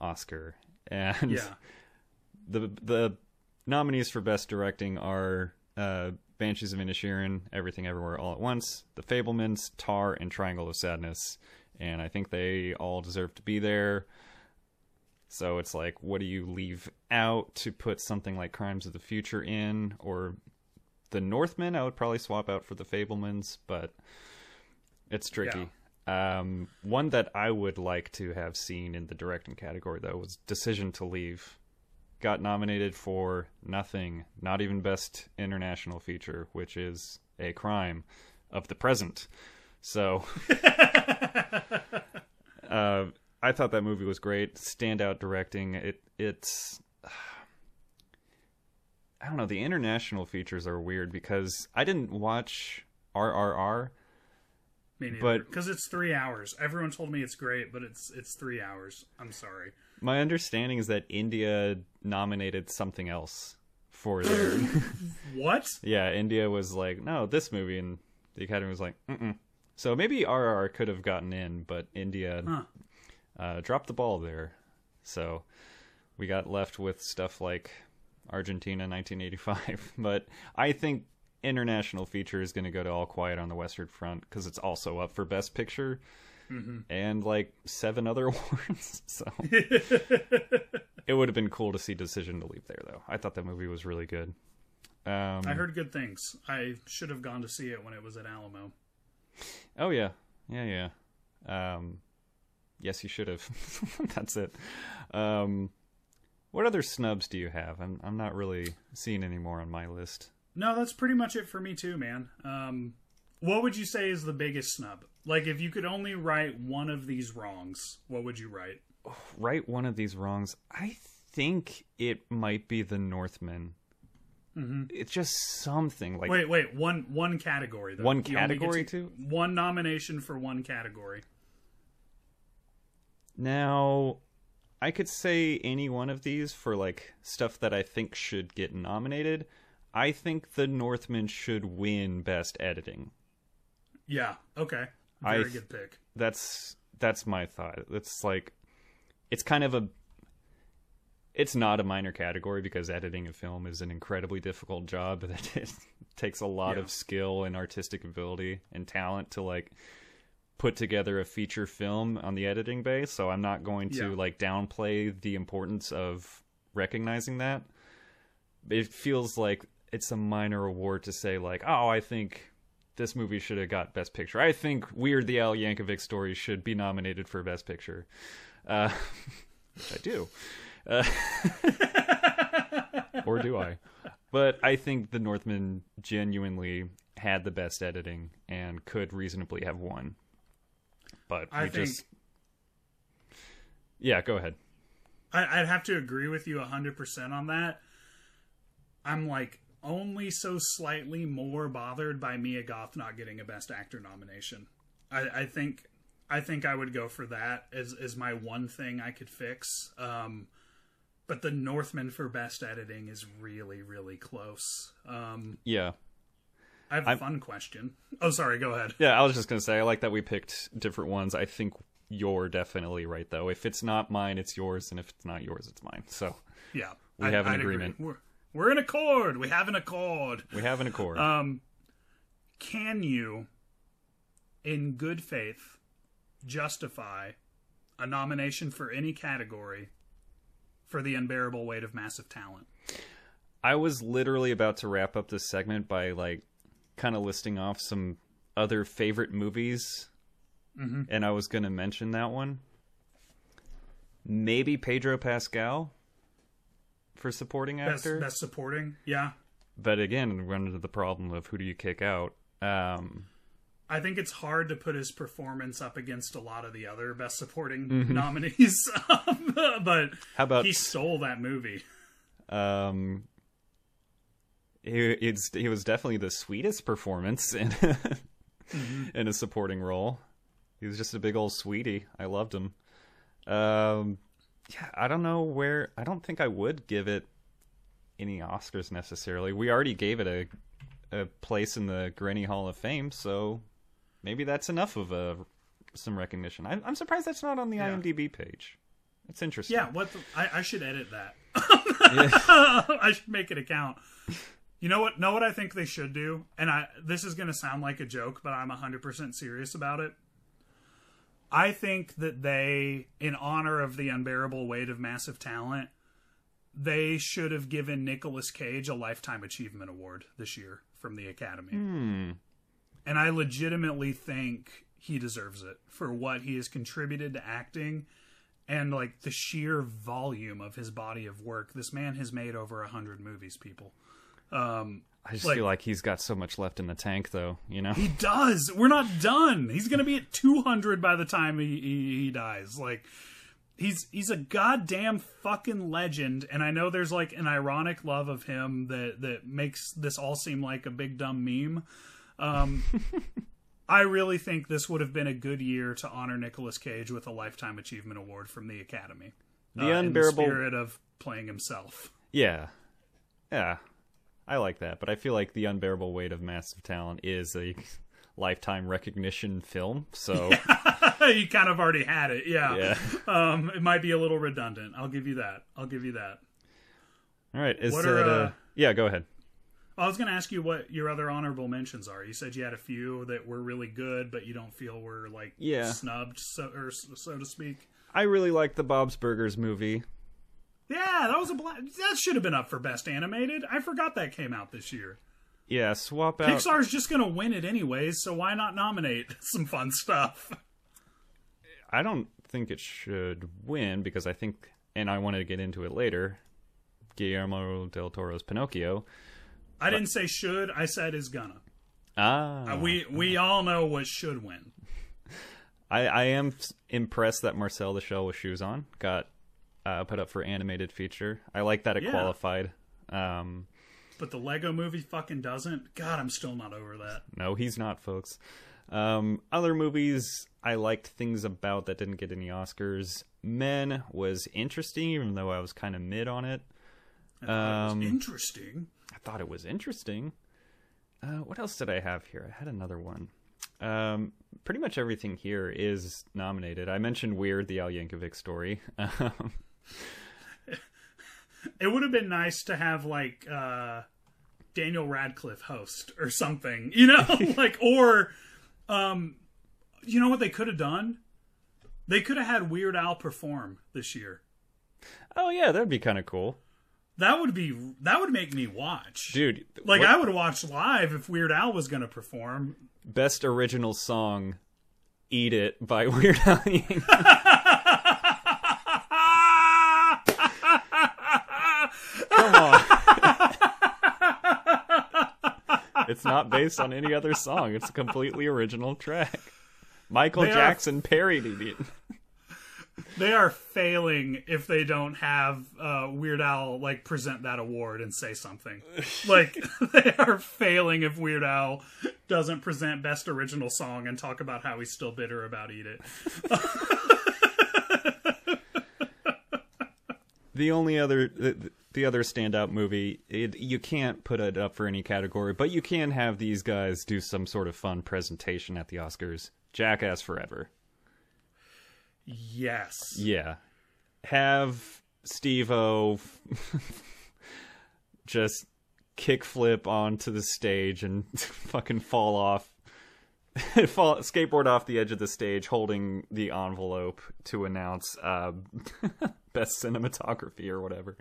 Oscar, and yeah. the the nominees for best directing are uh, Banshees of Inisherin, Everything Everywhere All at Once, The Fablemans, Tar, and Triangle of Sadness. And I think they all deserve to be there. So it's like, what do you leave out to put something like Crimes of the Future in? Or The Northman, I would probably swap out for The Fablemans, but it's tricky. Yeah. Um, one that I would like to have seen in the directing category, though, was Decision to Leave. Got nominated for nothing, not even Best International Feature, which is a crime of the present. So uh, I thought that movie was great. Standout directing. It It's... I don't know. The international features are weird because I didn't watch R R R. Me neither. But because it's three hours. Everyone told me it's great, but it's it's three hours. I'm sorry. My understanding is that India nominated something else for their... What? Yeah, India was like, no, this movie, and the Academy was like, mm-mm. So maybe R R R could have gotten in, but India huh. uh, dropped the ball there. So we got left with stuff like Argentina nineteen eighty-five, but I think international feature is going to go to All Quiet on the Western Front because it's also up for Best Picture, mm-hmm. and like seven other awards. So it would have been cool to see Decision to Leave there, though. I thought that movie was really good. Um, I heard good things. I should have gone to see it when it was at Alamo. Oh yeah, yeah, yeah. Um, yes, you should have. That's it. Um, what other snubs do you have? I'm I'm not really seeing any more on my list. No, that's pretty much it for me too, man. Um, what would you say is the biggest snub? Like, if you could only right one of these wrongs, what would you write? Oh, right one of these wrongs? I think it might be The Northman. Mm-hmm. It's just something like... Wait, wait. One one category, though. One category, too? One nomination for one category. Now... I could say any one of these for, like, stuff that I think should get nominated. I think The Northman should win Best Editing. Yeah, okay. Very I, good pick. That's that's my thought. It's like, it's kind of a... It's not a minor category because editing a film is an incredibly difficult job. That it takes a lot yeah. of skill and artistic ability and talent to, like... put together a feature film on the editing base, so I'm not going to yeah. like downplay the importance of recognizing that. It feels like it's a minor award to say like, oh, I think this movie should have got Best Picture. I think Weird Al Yankovic Story should be nominated for Best Picture. Uh, which I do. Uh, or do I? But I think The Northman genuinely had the best editing and could reasonably have won. But I we think, just yeah, go ahead. I, I'd have to agree with you one hundred percent on that. I'm like only so slightly more bothered by Mia Goth not getting a Best Actor nomination. I, I think I think I would go for that as, as my one thing I could fix. Um, but The Northman for Best Editing is really, really close. Um, yeah. I have a I'm, fun question. Oh, sorry, go ahead. Yeah, I was just going to say, I like that we picked different ones. I think you're definitely right, though. If it's not mine, it's yours, and if it's not yours, it's mine. So yeah, we I, have an I'd agreement. Agree. We're, we're in accord. We have an accord. We have an accord. Um, can you, in good faith, justify a nomination for any category for The Unbearable Weight of Massive Talent? I was literally about to wrap up this segment by, like, kind of listing off some other favorite movies, mm-hmm. and I was going to mention that one. Maybe Pedro Pascal for supporting actor. Best, best supporting, yeah. But again, we run into the problem of who do you kick out. Um, I think it's hard to put his performance up against a lot of the other Best Supporting mm-hmm. nominees, but how about, he stole that movie. Um... He, it's, he was definitely the sweetest performance in, mm-hmm. in a supporting role. He was just a big old sweetie. I loved him. Um, yeah, I don't know where... I don't think I would give it any Oscars necessarily. We already gave it a, a place in the Grinny Hall of Fame, so maybe that's enough of a, some recognition. I, I'm surprised that's not on the yeah. IMDb page. That's interesting. Yeah, what the, I, I should edit that. I should make it a count. You know what? Know what I think they should do? And I this is going to sound like a joke, but I'm one hundred percent serious about it. I think that they, in honor of the unbearable weight of massive talent, they should have given Nicolas Cage a Lifetime Achievement Award this year from the Academy. Mm. And I legitimately think he deserves it for what he has contributed to acting and, like, the sheer volume of his body of work. This man has made over one hundred movies, people. Um, I just like, feel like he's got so much left in the tank, though, you know? He does! We're not done! He's gonna be at two hundred by the time he, he, he dies. Like, he's he's a goddamn fucking legend, and I know there's, like, an ironic love of him that, that makes this all seem like a big dumb meme. Um, I really think this would have been a good year to honor Nicolas Cage with a Lifetime Achievement Award from the Academy. The uh, unbearable... in the spirit of playing himself. Yeah. Yeah. I like that, but I feel like The Unbearable Weight of Massive Talent is a lifetime recognition film, so... Yeah, you kind of already had it, yeah. yeah. Um, it might be a little redundant. I'll give you that. I'll give you that. All right. Is what that, are, uh, uh, yeah, go ahead. I was going to ask you what your other honorable mentions are. You said you had a few that were really good, but you don't feel were, like, yeah. snubbed, so, or, so to speak. I really like the Bob's Burgers movie. Yeah, that was a bla- that should have been up for Best Animated. I forgot that came out this year. Yeah, swap out. Pixar's just going to win it anyways, so why not nominate some fun stuff? I don't think it should win because I think, and I wanted to get into it later, Guillermo del Toro's Pinocchio. I but... didn't say should, I said is gonna. Ah. Uh, we we uh. all know what should win. I, I am impressed that Marcel the Shell with Shoes On got... Uh, put up for animated feature. I like that it yeah. qualified. Um, but the Lego movie fucking doesn't. God, I'm still not over that. No, he's not, folks. Um, other movies I liked things about that didn't get any Oscars. Men was interesting, even though I was kind of mid on it. I um, it was interesting. I thought it was interesting. Uh, what else did I have here? I had another one. Um, pretty much everything here is nominated. I mentioned Weird, the Al Yankovic Story. Um, it would have been nice to have like uh Daniel Radcliffe host or something, you know, like, or um you know what they could have done? They could have had Weird Al perform this year. Oh yeah, that'd be kind of cool. That would be that would make me watch. Dude, like what? I would watch live if Weird Al was going to perform. Best original song, Eat It by Weird Al. Come on. It's not based on any other song. It's a completely original track. Michael they Jackson are... parodied it. They are failing if they don't have uh, Weird Al like present that award and say something. Like, they are failing if Weird Al doesn't present Best Original Song and talk about how he's still bitter about Eat It. The only other... The, The other standout movie, it, you can't put it up for any category, but you can have these guys do some sort of fun presentation at the Oscars. Jackass Forever. Yes. Yeah. Have Steve-O just kickflip onto the stage and fucking fall off. fall Skateboard off the edge of the stage holding the envelope to announce uh, best cinematography or whatever.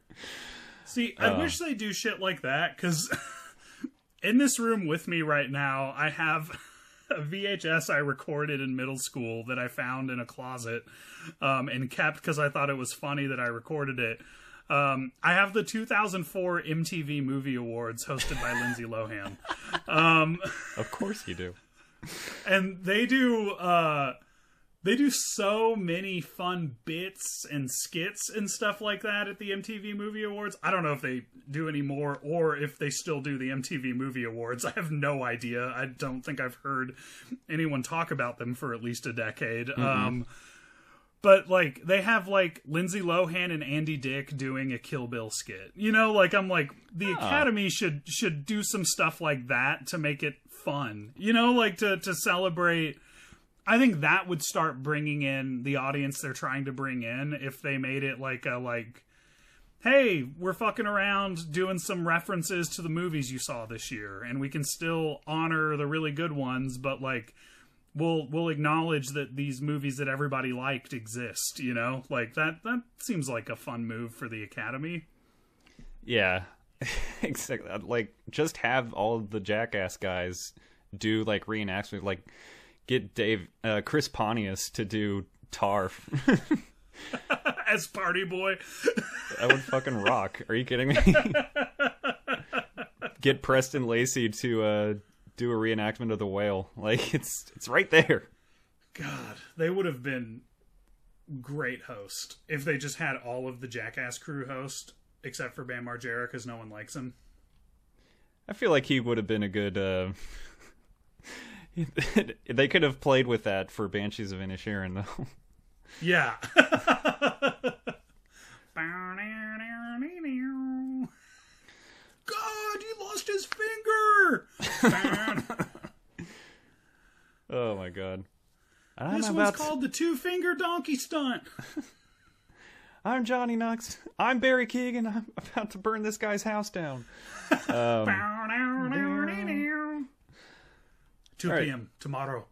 See, I uh, wish they do shit like that, because in this room with me right now, I have a V H S I recorded in middle school that I found in a closet um, and kept because I thought it was funny that I recorded it. Um, I have the two thousand four M T V Movie Awards hosted by Lindsay Lohan. Um, of course you do. And they do... Uh, They do so many fun bits and skits and stuff like that at the M T V Movie Awards. I don't know if they do any more or if they still do the M T V Movie Awards. I have no idea. I don't think I've heard anyone talk about them for at least a decade. Mm-hmm. Um, but, like, they have, like, Lindsay Lohan and Andy Dick doing a Kill Bill skit. You know, like, I'm like, the oh. Academy should should do some stuff like that to make it fun. You know, like, to, to celebrate... I think that would start bringing in the audience they're trying to bring in if they made it like a, like, hey, we're fucking around doing some references to the movies you saw this year, and we can still honor the really good ones, but like we'll we'll acknowledge that these movies that everybody liked exist, you know? Like that that seems like a fun move for the Academy. Yeah. Exactly. Like just have all of the Jackass guys do like reenactments, like get Dave uh, Chris Pontius to do Tar. As Party Boy. That would fucking rock. Are you kidding me? Get Preston Lacey to uh do a reenactment of the whale. Like it's it's right there. God, they would have been great host if they just had all of the Jackass crew host except for Bam Margera because no one likes him. I feel like he would have been a good uh they could have played with that for Banshees of Inisherin though. Yeah. God, he lost his finger. Oh my god. I don't this know one's about... called the two-finger donkey stunt. I'm Johnny Knox. I'm Barry Keegan. I'm about to burn this guy's house down. Um, two p.m. Right. Tomorrow.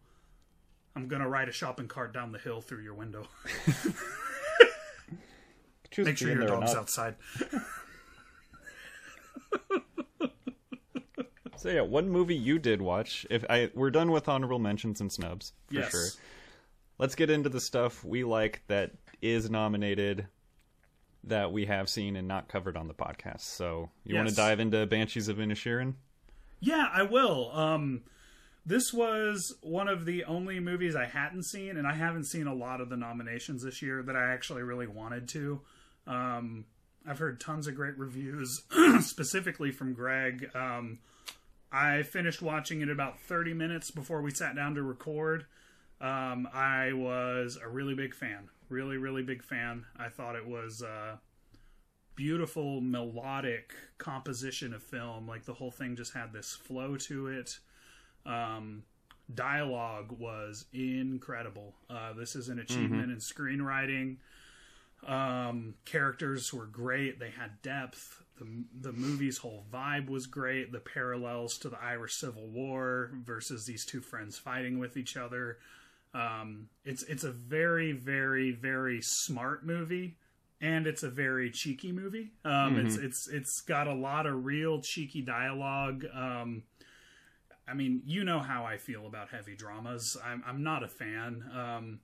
I'm going to ride a shopping cart down the hill through your window. Make sure your dog's outside. So yeah, one movie you did watch. If I We're done with honorable mentions and snubs, for yes. sure. Let's get into the stuff we like that is nominated that we have seen and not covered on the podcast. So you yes. want to dive into Banshees of Inisherin? Yeah, I will. Um... This was one of the only movies I hadn't seen, and I haven't seen a lot of the nominations this year that I actually really wanted to. Um, I've heard tons of great reviews, specifically from Greg. Um, I finished watching it about thirty minutes before we sat down to record. Um, I was a really big fan. Really, really big fan. I thought it was a beautiful, melodic composition of film. Like, the whole thing just had this flow to it. Um, dialogue was incredible. Uh, this is an achievement mm-hmm. in screenwriting. Um, characters were great. They had depth. The, the movie's whole vibe was great. The parallels to the Irish Civil War versus these two friends fighting with each other. Um, it's, it's a very, very, very smart movie, and it's a very cheeky movie. Um, mm-hmm. it's, it's, it's got a lot of real cheeky dialogue. Um, I mean, you know how I feel about heavy dramas. I'm, I'm not a fan. Um,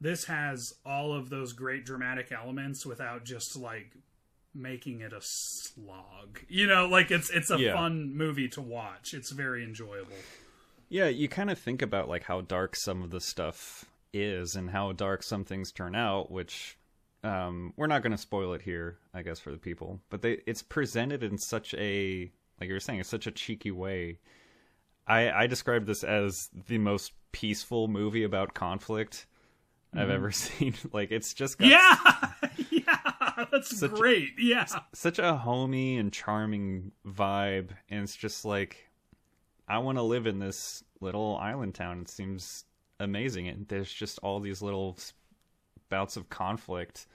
this has all of those great dramatic elements without just, like, making it a slog. You know, like, it's it's a yeah. fun movie to watch. It's very enjoyable. Yeah, you kind of think about, like, how dark some of the stuff is and how dark some things turn out, which um, we're not going to spoil it here, I guess, for the people. But they it's presented in such a, like you were saying, it's such a cheeky way. I, I described this as the most peaceful movie about conflict mm-hmm. I've ever seen. Like, it's just got yeah, yeah, that's such great. A, yeah, such a homey and charming vibe, and it's just like I want to live in this little island town. It seems amazing, and there's just all these little bouts of conflict.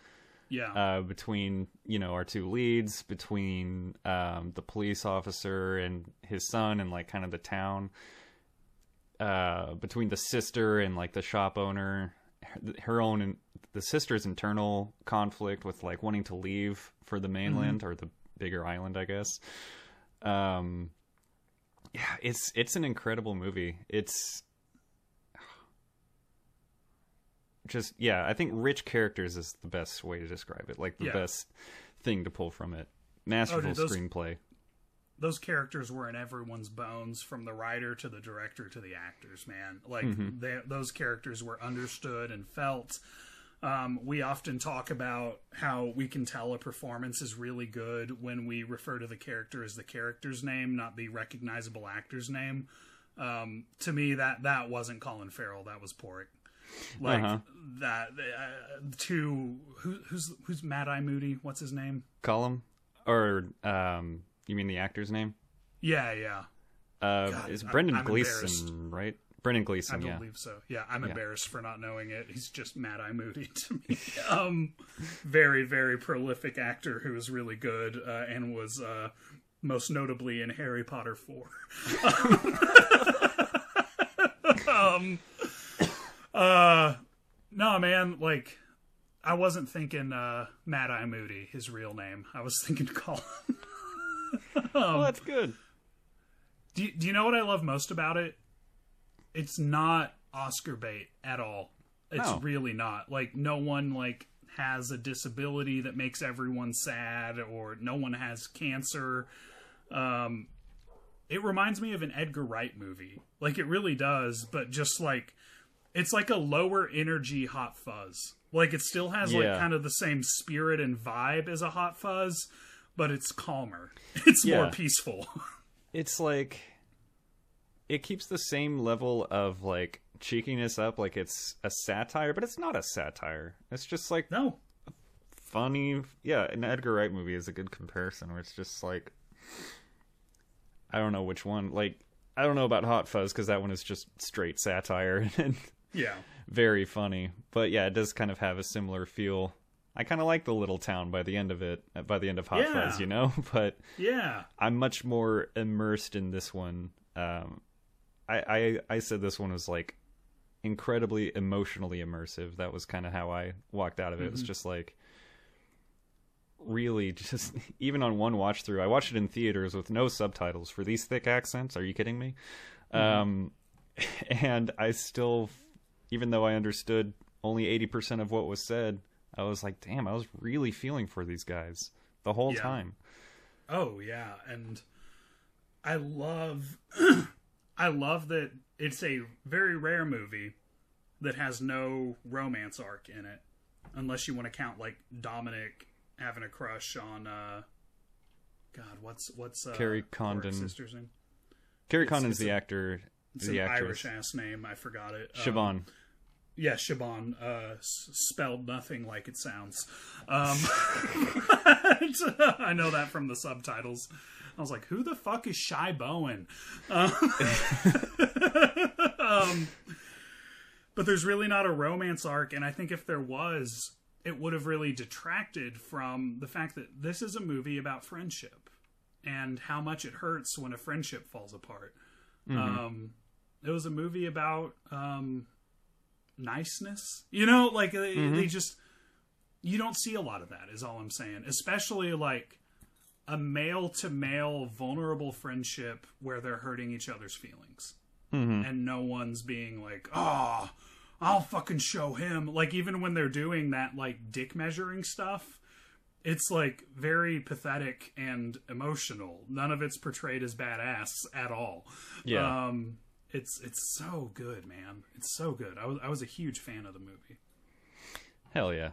Yeah, uh, between you know our two leads, between um, the police officer and his son, and like kind of the town, uh, between the sister and like the shop owner, her own and the sister's internal conflict with like wanting to leave for the mainland mm-hmm. or the bigger island, I guess. Um, yeah, it's it's an incredible movie. It's just yeah I think rich characters is the best way to describe it, like the yeah. best thing to pull from it. Masterful oh, dude, those, screenplay those characters were in everyone's bones, from the writer to the director to the actors, man. Like mm-hmm. they, those characters were understood and felt. Um we often talk about how we can tell a performance is really good when we refer to the character as the character's name, not the recognizable actor's name. Um to me, that that wasn't Colin Farrell, that was Porrick. Like uh-huh. that uh, to who, who's who's Mad Eye Moody? What's his name? Colum, or um, you mean the actor's name? Yeah, yeah. Uh, God, it's Brendan I'm, I'm Gleeson, right? Brendan Gleeson, I believe yeah. so. Yeah, I'm yeah. embarrassed for not knowing it. He's just Mad-Eye Moody to me. um, very, very prolific actor who is really good uh, and was uh, most notably in Harry Potter four. um, uh, no, man, like, I wasn't thinking uh, Mad-Eye Moody, his real name. I was thinking Colin. um, well, that's good. Do you, do you know what I love most about it? It's not Oscar bait at all. It's oh. really not. Like, no one, like, has a disability that makes everyone sad, or no one has cancer. Um, it reminds me of an Edgar Wright movie. Like, it really does, but just, like, it's like a lower energy Hot Fuzz. Like, it still has, yeah. like, kind of the same spirit and vibe as a Hot Fuzz, but it's calmer. It's yeah. more peaceful. It's, like... It keeps the same level of, like, cheekiness up, like it's a satire, but it's not a satire. It's just, like, no funny. Yeah, an Edgar Wright movie is a good comparison, where it's just, like, I don't know which one. Like, I don't know about Hot Fuzz, because that one is just straight satire and yeah, very funny. But, yeah, it does kind of have a similar feel. I kind of like The Little Town by the end of it, by the end of Hot yeah. Fuzz, you know? But yeah, I'm much more immersed in this one. Um... I, I, I said this one was, like, incredibly emotionally immersive. That was kind of how I walked out of it. Mm-hmm. It was just, like, really just, even on one watch through, I watched it in theaters with no subtitles for these thick accents. Are you kidding me? Mm-hmm. Um, and I still, even though I understood only eighty percent of what was said, I was like, damn, I was really feeling for these guys the whole yeah. time. Oh, yeah. And I love... I love that it's a very rare movie that has no romance arc in it, unless you want to count, like, Dominic having a crush on uh, God, what's what's uh, Carrie Condon. Sister's name? Carrie it's, Condon's it's the a, actor. It's the an Irish ass name. I forgot it. Siobhan. Um, yeah, Siobhan. Uh, spelled nothing like it sounds. Um, I know that from the subtitles. I was like, who the fuck is Shy Bowen? Um, um, but there's really not a romance arc. And I think if there was, it would have really detracted from the fact that this is a movie about friendship and how much it hurts when a friendship falls apart. Mm-hmm. Um, it was a movie about um, niceness. You know, like, they, mm-hmm. they just... You don't see a lot of that, is all I'm saying. Especially, like... a male-to-male vulnerable friendship where they're hurting each other's feelings. Mm-hmm. And no one's being like, oh, I'll fucking show him. Like, even when they're doing that, like, dick measuring stuff, it's, like, very pathetic and emotional. None of it's portrayed as badass at all. Yeah. Um, it's it's so good, man. It's so good. I was, I was a huge fan of the movie. Hell yeah.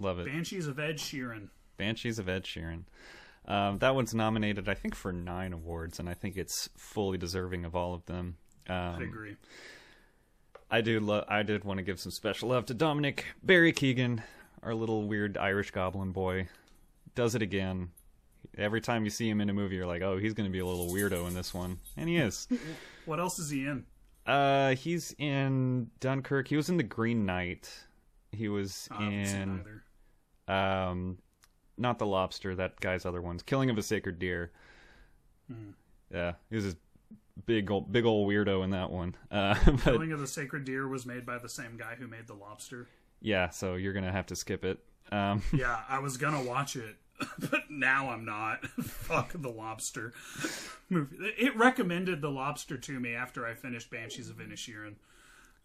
Love it. Banshees of Inisherin. Banshees of Inisherin. Um, that one's nominated, I think, for nine awards, and I think it's fully deserving of all of them. Um, I agree. I do. Lo- I did want to give some special love to Dominic Barry Keoghan, our little weird Irish goblin boy. Does it again. Every time you see him in a movie, you're like, "Oh, he's going to be a little weirdo in this one," and he is. What else is he in? Uh, he's in Dunkirk. He was in The Green Knight. He was I haven't in. Seen either. Um. Not The Lobster, that guy's other ones. Killing of a Sacred Deer. Mm. Yeah, he was a big old, big old weirdo in that one. Uh, but, Killing of the Sacred Deer was made by the same guy who made The Lobster. Yeah, so you're going to have to skip it. Um, yeah, I was going to watch it, but now I'm not. Fuck The Lobster. It recommended The Lobster to me after I finished Banshees of Inisherin.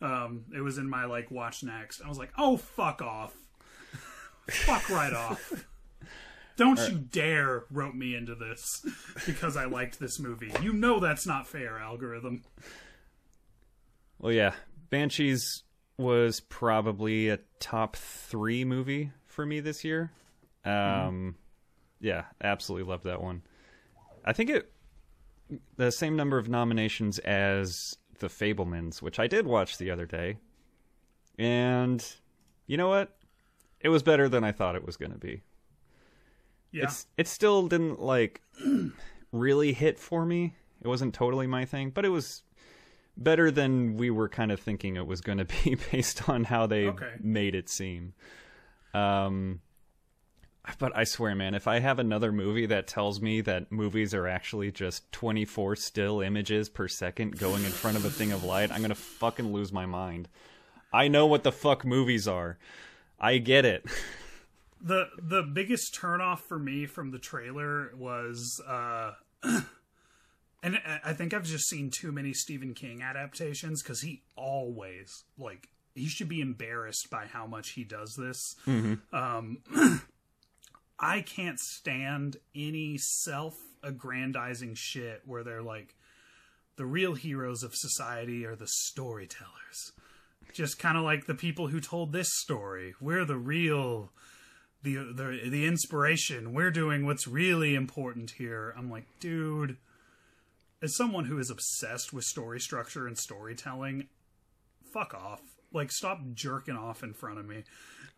Um, it was in my, like, watch next. I was like, oh, fuck off. Fuck right off. Don't right. you dare rope me into this because I liked this movie. You know that's not fair, algorithm. Well, yeah. Banshees was probably a top three movie for me this year. Um, mm-hmm. Yeah, absolutely loved that one. I think it... The same number of nominations as The Fablemans, which I did watch the other day. And you know what? It was better than I thought it was going to be. Yeah. It's, it still didn't, like, really hit for me. It wasn't totally my thing, but it was better than we were kind of thinking it was going to be based on how they okay. made it seem. Um, but I swear, man, if I have another movie that tells me that movies are actually just twenty-four still images per second going in front of a thing of light, I'm going to fucking lose my mind. I know what the fuck movies are. I get it. The the biggest turnoff for me from the trailer was, uh, and I think I've just seen too many Stephen King adaptations, because he always, like, he should be embarrassed by how much he does this. Mm-hmm. Um, I can't stand any self-aggrandizing shit where they're like, the real heroes of society are the storytellers. Just kind of like the people who told this story. We're the real... The, the the inspiration. We're doing what's really important here. I'm like, dude, as someone who is obsessed with story structure and storytelling, fuck off. Like, stop jerking off in front of me.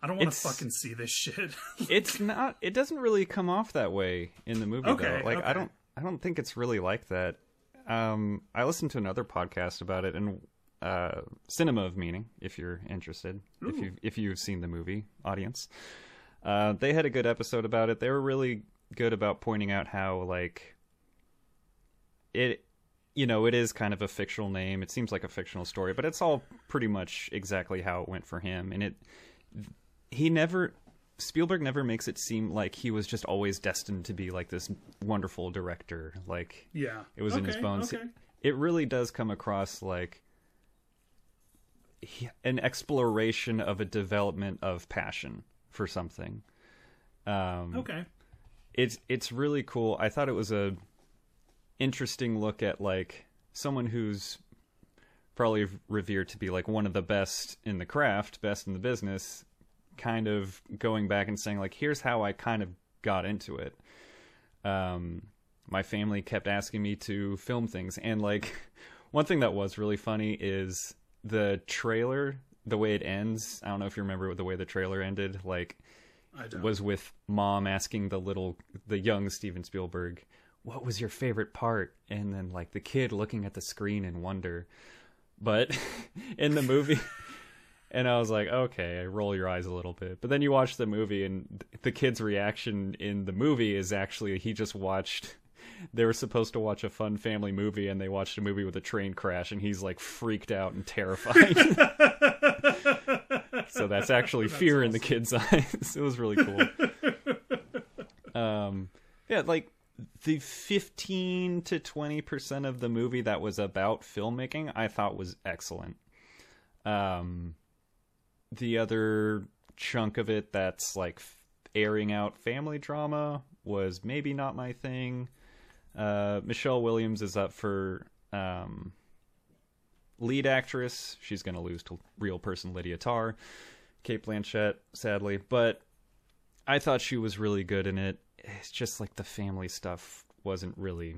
I don't want to fucking see this shit. It's not, it doesn't really come off that way in the movie, okay, though. Like, okay. I don't I don't think it's really like that. Um, I listened to another podcast about it, and uh, Cinema of Meaning, if you're interested, Ooh. if you if you've seen the movie, audience. Uh, they had a good episode about it. They were really good about pointing out how, like, it, you know, it is kind of a fictional name. It seems like a fictional story, but it's all pretty much exactly how it went for him. And it, he never, Spielberg never makes it seem like he was just always destined to be like this wonderful director. Like, yeah, it was okay, in his bones. Okay. It really does come across like he, an exploration of a development of passion for something. Um, okay. It's, it's really cool. I thought it was a interesting look at, like, someone who's probably revered to be, like, one of the best in the craft, best in the business, kind of going back and saying, like, here's how I kind of got into it. Um, my family kept asking me to film things. And, like, one thing that was really funny is the trailer... the way it ends, I don't know if you remember the way the trailer ended, like, I don't. Was with mom asking the little, the young Steven Spielberg, what was your favorite part? And then, like, the kid looking at the screen in wonder. But in the movie, and I was like, okay, roll your eyes a little bit. But then you watch the movie, and the kid's reaction in the movie is actually, he just watched... They were supposed to watch a fun family movie, and they watched a movie with a train crash, and he's, like, freaked out and terrified. So that's actually that's fear awesome. In the kid's eyes. It was really cool. Um, yeah, like, the fifteen to twenty percent of the movie that was about filmmaking, I thought was excellent. Um, the other chunk of it that's, like, airing out family drama was maybe not my thing. Uh, Michelle Williams is up for um, lead actress. She's going to lose to real person Lydia Tar, Cate Blanchett, sadly. But I thought she was really good in it. It's just like the family stuff wasn't really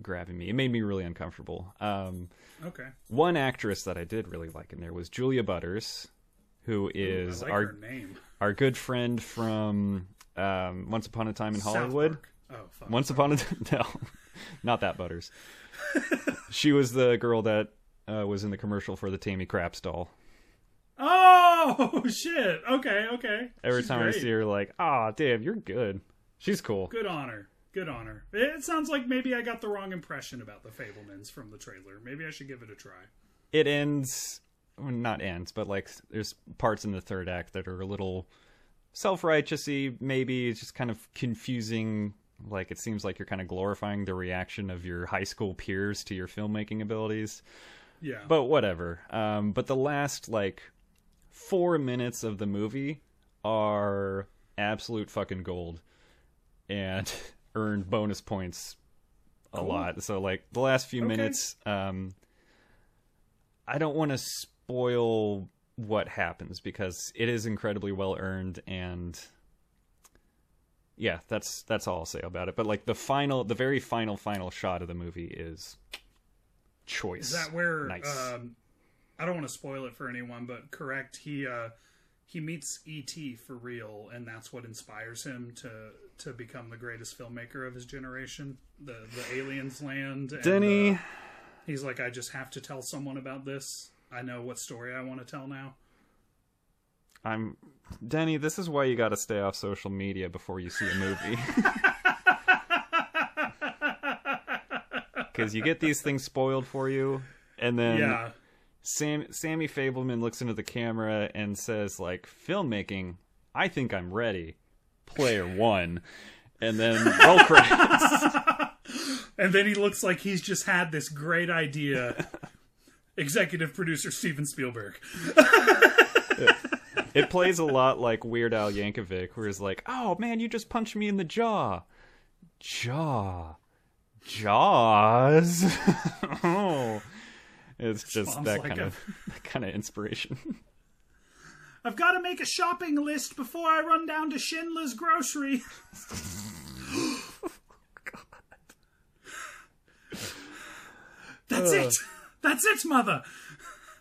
grabbing me. It made me really uncomfortable. Um, okay. One actress that I did really like in there was Julia Butters, who is Ooh, I like our, her name. our good friend from um, Once Upon a Time in South Hollywood. Park. Oh, fuck. Once upon a time, no, not that Butters. She was the girl that uh, was in the commercial for the Tammy Krabs doll. Oh shit! Okay, okay. Every She's time great. I see her, like, ah, oh, damn, you're good. She's cool. Good on her. Good on her. It sounds like maybe I got the wrong impression about the Fablemans from the trailer. Maybe I should give it a try. It ends, well, not ends, but like there's parts in the third act that are a little self-righteous-y. Maybe it's just kind of confusing. Like, it seems like you're kind of glorifying the reaction of your high school peers to your filmmaking abilities. Yeah. But whatever. Um, but the last, like, four minutes of the movie are absolute fucking gold. And earned bonus points a cool. lot. So, like, the last few okay. minutes, um, I don't want to spoil what happens, because it is incredibly well-earned, and... yeah, that's that's all I'll say about it. But like the final, the very final, final shot of the movie is choice. Is that where? Nice. Um, I don't want to spoil it for anyone, but correct. He uh, he meets E T for real, and that's what inspires him to to become the greatest filmmaker of his generation. The the aliens land. And, Denny. Uh, He's like, I just have to tell someone about this. I know what story I want to tell now. I'm Denny, this is why you got to stay off social media before you see a movie. Because you get these things spoiled for you, and then yeah. Sam, Sammy Fableman looks into the camera and says, like, filmmaking, I think I'm ready. Player one. And then roll credits. And then he looks like he's just had this great idea. Executive producer Steven Spielberg. it, it plays a lot like Weird Al Yankovic, where he's like, oh, man, you just punched me in the jaw. Jaw. Jaws. Oh. It's just Mom's that like kind a... of that kind of inspiration. I've got to make a shopping list before I run down to Schindler's Grocery. Oh, God. That's uh. it. That's it, Mother.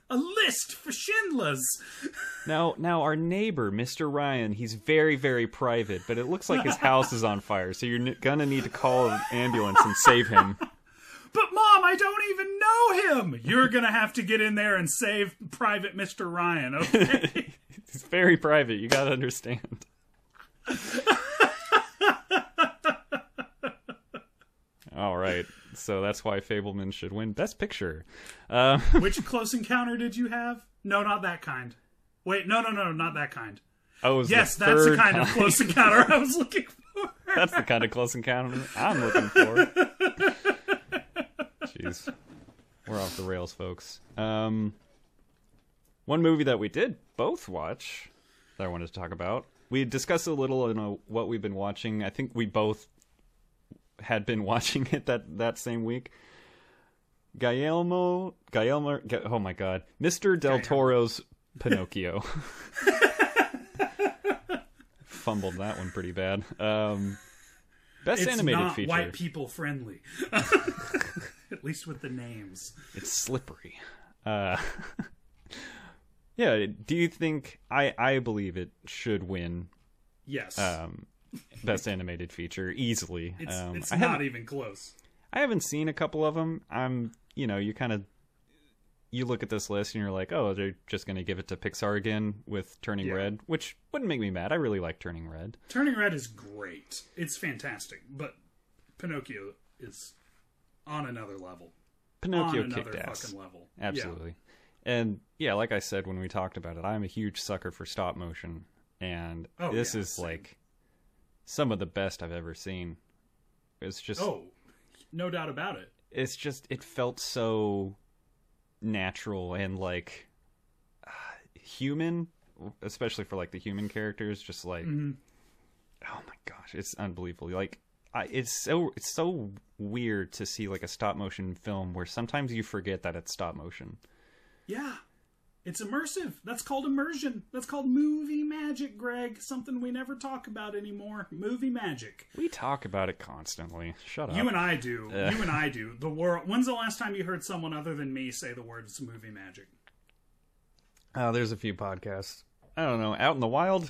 A list for Schindler's. Now, now our neighbor, Mister Ryan, he's very, very private, but it looks like his house is on fire, so you're gonna need to call an ambulance and save him. But, Mom, I don't even know him. You're going to have to get in there and save Private Mister Ryan, okay? He's very private. You got to understand. All right. So that's why Fableman should win Best Picture. Uh, Which Close Encounter did you have? No, not that kind. Wait, no, no, no, not that kind. Oh, yes, the that's the kind, kind of Close Encounter I was looking for. That's the kind of Close Encounter I'm looking for. Jeez. We're off the rails, folks. Um, one movie that we did both watch that I wanted to talk about. We discussed a little in a, what we've been watching. I think we both had been watching it that, that same week. Guillermo, Guillermo, oh my God. Mister Del Toro's Pinocchio. Fumbled that one pretty bad. Um, best it's animated not feature. It's white people friendly. At least with the names. It's slippery. Uh, yeah, do you think... I, I believe it should win. Yes. Um, best animated feature, easily. It's, um, it's not even close. I haven't seen a couple of them. I'm, you know, you kind of... You look at this list and you're like, oh, they're just going to give it to Pixar again with Turning yeah. Red, which wouldn't make me mad. I really like Turning Red. Turning Red is great. It's fantastic. But Pinocchio is... on another level. Pinocchio on kicked ass. Fucking level. Absolutely. Yeah. And yeah, like I said when we talked about it, I'm a huge sucker for stop motion. And oh, this yeah, is same. like some of the best I've ever seen. It's just... Oh, no doubt about it. It's just, it felt so natural and like uh, human, especially for like the human characters. Just like, mm-hmm. oh my gosh, it's unbelievable. Like, it's so it's so weird to see like a stop motion film where sometimes you forget that it's stop motion. Yeah, it's immersive. That's called immersion. That's called movie magic, Greg. Something we never talk about anymore. Movie magic. We talk about it constantly. Shut up. You and I do. Uh. You and I do. The world. When's the last time you heard someone other than me say the words movie magic? Uh, there's a few podcasts. I don't know. Out in the wild,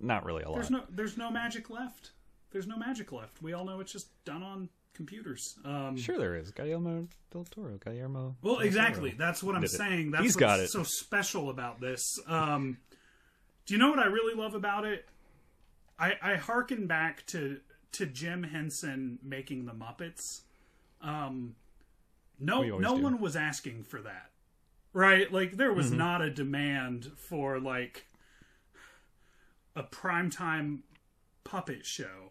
not really a lot. There's no there's no magic left. There's no magic left. We all know it's just done on computers. Um, sure there is. Guillermo del Toro. Guillermo Well, del exactly. Toro. That's what I'm saying. That's He's what's got it. so special about this. Um, do you know what I really love about it? I, I hearken back to, to Jim Henson making the Muppets. Um, no no do. one was asking for that. Right? Like, there was mm-hmm. not a demand for, like, a primetime puppet show.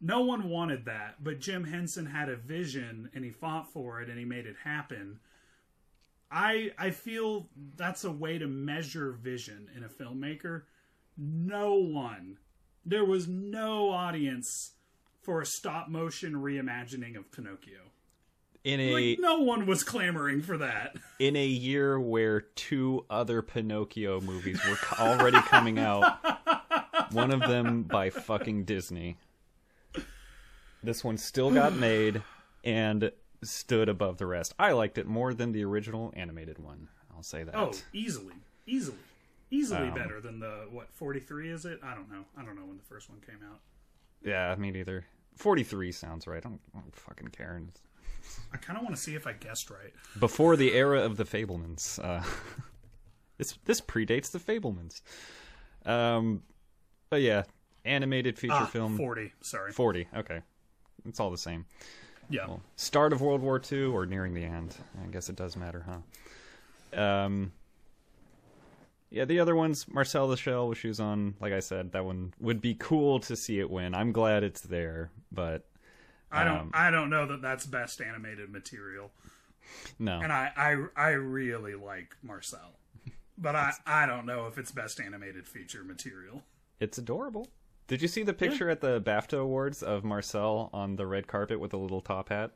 No one wanted that, but Jim Henson had a vision and he fought for it and he made it happen. I I feel that's a way to measure vision in a filmmaker. No one. There was no audience for a stop motion reimagining of Pinocchio. In a like, no one was clamoring for that. In a year where two other Pinocchio movies were already coming out. One of them by fucking Disney. This one still got made and stood above the rest. I liked it more than the original animated one. I'll say that. Oh, easily. Easily. Easily um, better than the, what, forty-three is it? I don't know. I don't know when the first one came out. Yeah, me neither. forty-three sounds right. I don't, I don't fucking care. I kind of want to see if I guessed right. Before the era of the Fablemans. Uh, this this predates the Fablemans. Um, but yeah, animated feature ah, film. forty, sorry. forty, okay. It's all the same. Yeah. Well, start of World War Two or nearing the end. I guess it does matter, huh? Um, yeah, the other ones, Marcel the Shell with Shoes On. Like I said, that one would be cool to see it win. I'm glad it's there, but... I don't. Um, I don't know that that's best animated material. No, and I, I, I really like Marcel, but I, I don't know if it's best animated feature material. It's adorable. Did you see the picture yeah. at the BAFTA Awards of Marcel on the red carpet with a little top hat?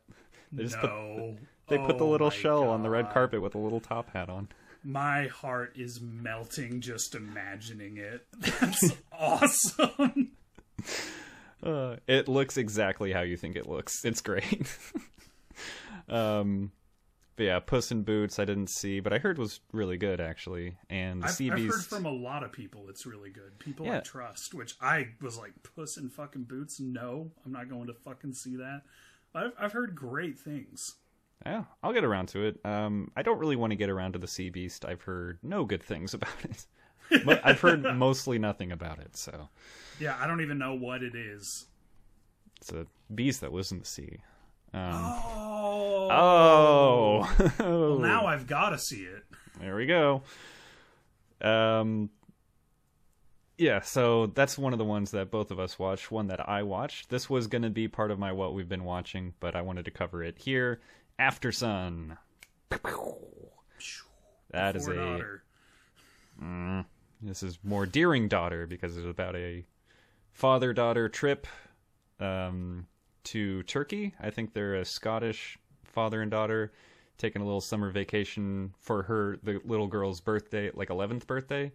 They just no. Put, they oh put the little shell God. on the red carpet with a little top hat on. My heart is melting just imagining it. That's awesome. Uh, it looks exactly how you think it looks. It's great. um, but yeah, Puss in Boots I didn't see, but I heard was really good, actually. And I've, Sea I've Beast... heard from a lot of people it's really good. People yeah. I trust, which I was like, Puss in fucking Boots? No, I'm not going to fucking see that. I've, I've heard great things. Yeah, I'll get around to it. Um, I don't really want to get around to the Sea Beast. I've heard no good things about it. But I've heard mostly nothing about it, so... Yeah, I don't even know what it is. It's a beast that lives in the sea. Um, oh! Oh! Well, now I've got to see it. There we go. Um, yeah, so that's one of the ones that both of us watched, one that I watched. This was going to be part of my What We've Been Watching, but I wanted to cover it here. After Sun. That is a... Daughter. Mm, this is more Deering Daughter because it's about a father-daughter trip um, to Turkey. I think they're a Scottish father and daughter taking a little summer vacation for her, the little girl's birthday, like eleventh birthday.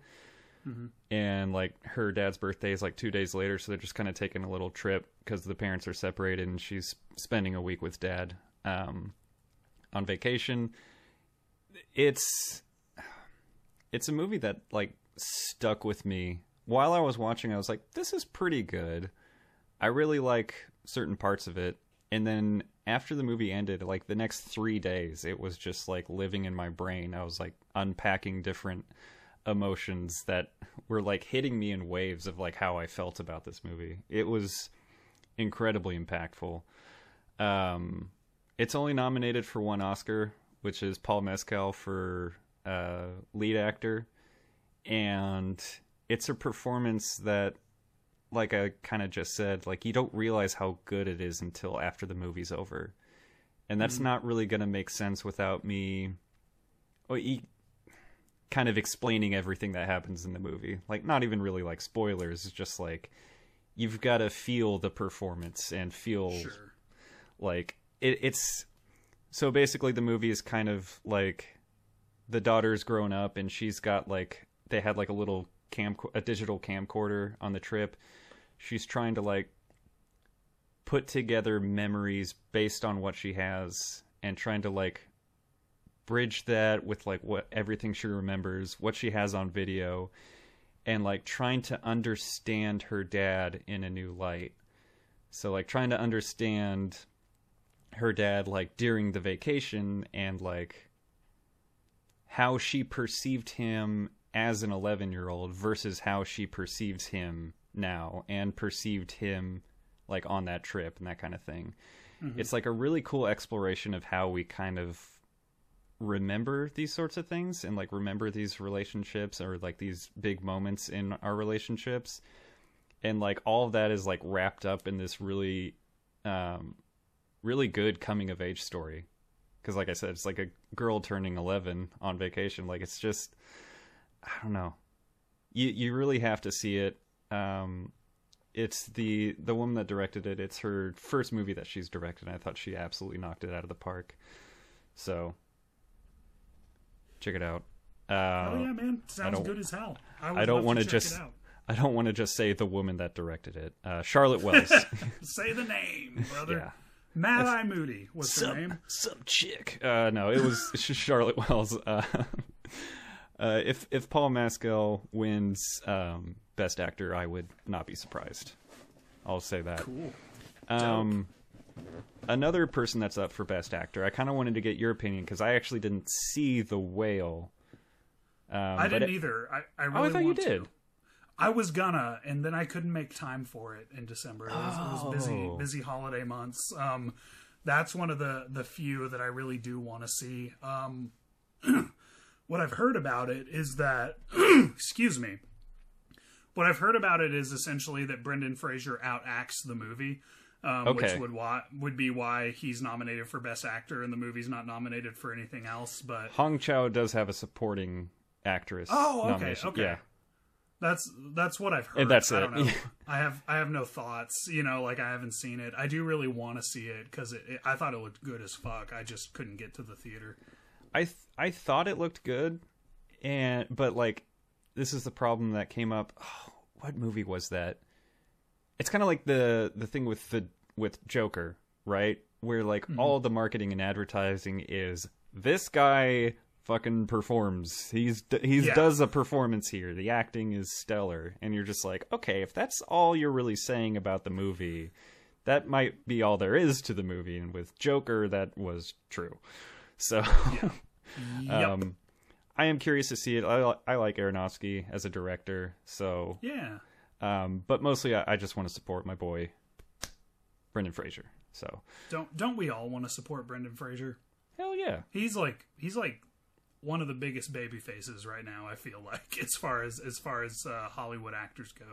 Mm-hmm. And like her dad's birthday is like two days later. So they're just kind of taking a little trip because the parents are separated and she's spending a week with dad um, on vacation. It's... It's a movie that, like, stuck with me. While I was watching, I was like, this is pretty good. I really like certain parts of it. And then after the movie ended, like, the next three days, it was just, like, living in my brain. I was, like, unpacking different emotions that were, like, hitting me in waves of, like, how I felt about this movie. It was incredibly impactful. Um, it's only nominated for one Oscar, which is Paul Mescal for... Uh, lead actor, and it's a performance that, like I kind of just said, like you don't realize how good it is until after the movie's over, and that's mm-hmm. not really going to make sense without me well, he, kind of explaining everything that happens in the movie, like not even really like spoilers, it's just like you've got to feel the performance and feel sure. like it, it's so basically the movie is kind of like the daughter's grown up and she's got like they had like a little cam a digital camcorder on the trip. She's trying to like put together memories based on what she has and trying to like bridge that with like what everything she remembers, what she has on video, and like trying to understand her dad in a new light. So like trying to understand her dad like during the vacation and like how she perceived him as an eleven-year-old versus how she perceives him now and perceived him like on that trip and that kind of thing. Mm-hmm. It's like a really cool exploration of how we kind of remember these sorts of things and like remember these relationships or like these big moments in our relationships. And like all of that is like wrapped up in this really, um, really good coming of age story. Because, like I said, it's like a girl turning eleven on vacation. Like, it's just, I don't know. You you really have to see it. Um, it's the the woman that directed it. It's her first movie that she's directed. And I thought she absolutely knocked it out of the park. So, check it out. Uh, oh yeah, man! Sounds good as hell. I, I don't want to just. I don't want to just say the woman that directed it. Uh, Charlotte Wells. Say the name, brother. Yeah. Mad Eye Moody was some, her name. Some chick. Uh, no, it was Charlotte Wells. Uh, uh, if if Paul Mescal wins um, Best Actor, I would not be surprised. I'll say that. Cool. Um, Another person that's up for Best Actor, I kind of wanted to get your opinion because I actually didn't see The Whale. Um, I didn't it, either. I, I really oh, I thought want you did. To. I was gonna, and then I couldn't make time for it in December. It was, oh. it was busy, busy holiday months. Um, that's one of the the few that I really do want to see. Um, what I've heard about it is that, excuse me. What I've heard about it is essentially that Brendan Fraser outacts the movie. Um, okay. Which would why, would be why he's nominated for Best Actor and the movie's not nominated for anything else. But Hong Chow does have a supporting actress. Oh, okay, nomination. okay. Yeah. That's that's what I've heard. And that's I it. don't know. I have I have no thoughts. You know, like I haven't seen it. I do really want to see it because it, it, I thought it looked good as fuck. I just couldn't get to the theater. I th- I thought it looked good, and but like this is the problem that came up. Oh, what movie was that? It's kind of like the the thing with the with Joker, right? Where like mm-hmm. all the marketing and advertising is this guy fucking performs. He's he's yeah. does a performance here. The acting is stellar, and you're just like, okay, if that's all you're really saying about the movie, that might be all there is to the movie. And with Joker, that was true. So, yeah. um, yep. I am curious to see it. I I like Aronofsky as a director, so yeah. Um, but mostly, I, I just want to support my boy, Brendan Fraser. So don't don't we all want to support Brendan Fraser? Hell yeah! He's like he's like one of the biggest baby faces right now. I feel like as far as as far as uh, Hollywood actors go.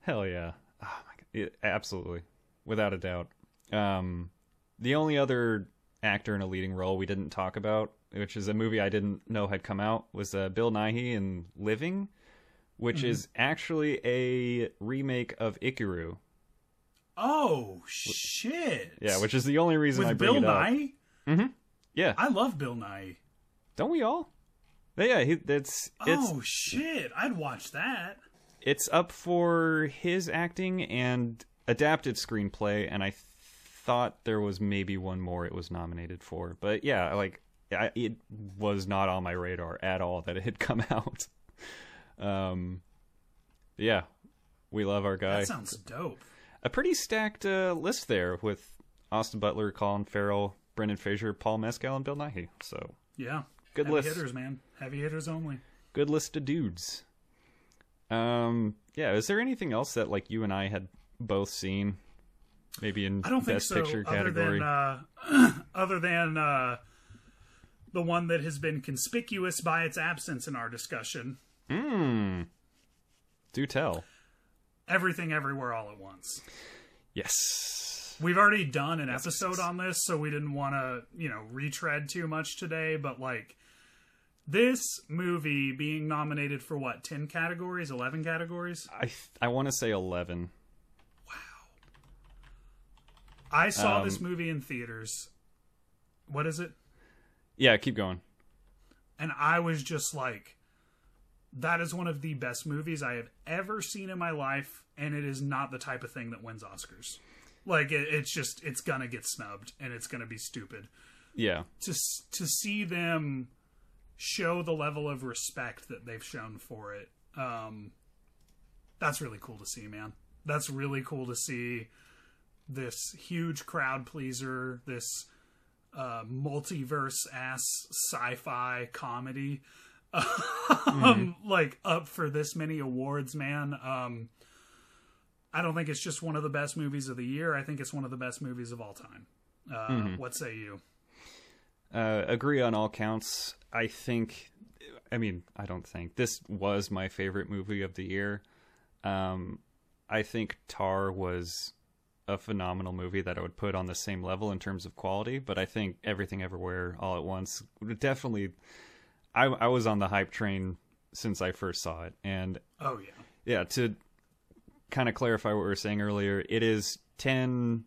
Hell yeah! Oh my God. Yeah, absolutely, without a doubt. Um, the only other actor in a leading role we didn't talk about, which is a movie I didn't know had come out, was uh, Bill Nighy in Living. Which mm-hmm. is actually a remake of Ikiru. Oh, shit. Yeah, which is the only reason With I bring Bill it up. Bill Nighy? Mm-hmm. Yeah. I love Bill Nighy. Don't we all? But yeah, he, it's, it's... Oh, shit. I'd watch that. It's up for his acting and adapted screenplay, and I th- thought there was maybe one more it was nominated for. But yeah, like, I, it was not on my radar at all that it had come out. Um, yeah, we love our guy. That sounds dope. A pretty stacked uh, list there with Austin Butler, Colin Farrell, Brendan Fraser, Paul Mescal, and Bill Nighy. So yeah, good Heavy list. Heavy hitters, man. Heavy hitters only. Good list of dudes. Um, yeah. Is there anything else that like you and I had both seen? Maybe in I don't best think so, picture other category. Than, uh, other than uh, the one that has been conspicuous by its absence in our discussion. Hmm. Do tell. Everything Everywhere All at Once. Yes. We've already done an yes, episode yes. on this, so we didn't want to, you know, retread too much today, but like this movie being nominated for what, ten categories, eleven categories? I th- I want to say eleven. Wow. I saw um, this movie in theaters. What is it? Yeah, keep going. And I was just like, that is one of the best movies I have ever seen in my life, and it is not the type of thing that wins Oscars. Like, it, it's just, it's gonna get snubbed, and it's gonna be stupid. Yeah. To to see them show the level of respect that they've shown for it, um, that's really cool to see, man. That's really cool to see this huge crowd pleaser, this uh, multiverse-ass sci-fi comedy. um mm-hmm. like up for this many awards, man. um I don't think it's just one of the best movies of the year. I think it's one of the best movies of all time. uh mm-hmm. What say you? Uh agree on all counts. I think I mean I don't think this was my favorite movie of the year. um I think Tar was a phenomenal movie that I would put on the same level in terms of quality, but I think Everything Everywhere All at Once definitely, I, I was on the hype train since I first saw it. And oh yeah. Yeah, to kind of clarify what we were saying earlier, it is ten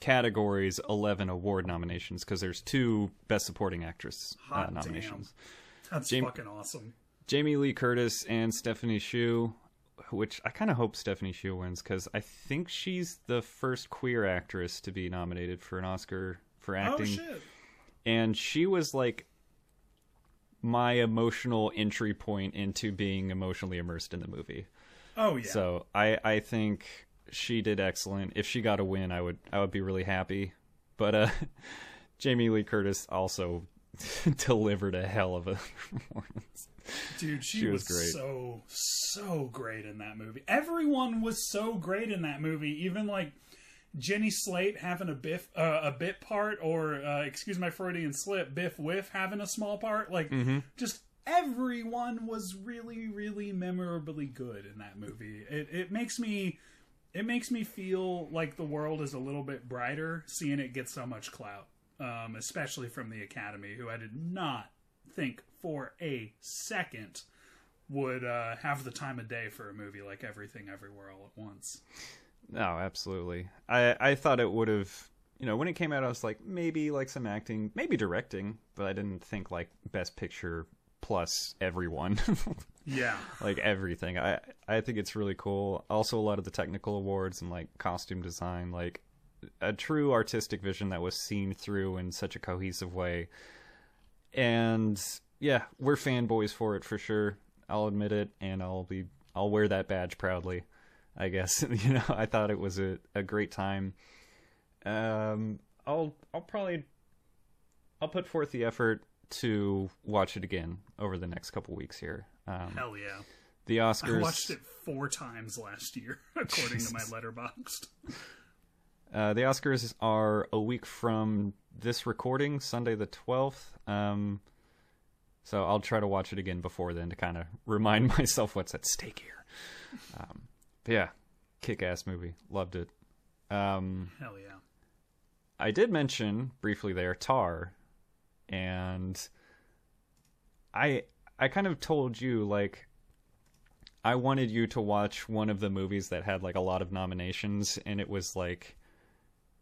categories, eleven award nominations, because there's two Best Supporting Actress uh, nominations. Damn. That's Jamie, fucking awesome. Jamie Lee Curtis and Stephanie Hsu, which I kind of hope Stephanie Hsu wins, because I think she's the first queer actress to be nominated for an Oscar for acting. Oh, shit. And she was like my emotional entry point into being emotionally immersed in the movie. Oh yeah. So I, I think she did excellent. If she got a win, I would I would be really happy. But uh, Jamie Lee Curtis also delivered a hell of a performance. Dude, she, she was, was great. so, so great in that movie. Everyone was so great in that movie. Even, like, Jenny Slate having a biff, uh, a bit part, or, uh, excuse my Freudian slip, Biff Whiff having a small part. Like, mm-hmm. just everyone was really, really memorably good in that movie. It, it makes me... It makes me feel like the world is a little bit brighter seeing it get so much clout, um, especially from the Academy, who I did not think for a second would uh, have the time of day for a movie like Everything Everywhere All at Once. No, absolutely. I, I thought it would have, you know, when it came out, I was like, maybe like some acting, maybe directing, but I didn't think like Best Picture plus everyone. Yeah. Like everything. I, I think it's really cool. Also, a lot of the technical awards and like costume design, like a true artistic vision that was seen through in such a cohesive way. And yeah, we're fanboys for it for sure. I'll admit it, and I'll be I'll wear that badge proudly, I guess. You know, I thought it was a, a great time. Um I'll I'll probably I'll put forth the effort to watch it again over the next couple weeks here. Um, Hell yeah. The Oscars. I watched it four times last year, according to my Letterboxd. Uh, the Oscars are a week from this recording, Sunday the twelfth. Um, so I'll try to watch it again before then to kind of remind myself what's at stake here. Um, but yeah, kick-ass movie. Loved it. Um, Hell yeah. I did mention briefly there Tar, and I... I kind of told you, like, I wanted you to watch one of the movies that had, like, a lot of nominations, and it was like,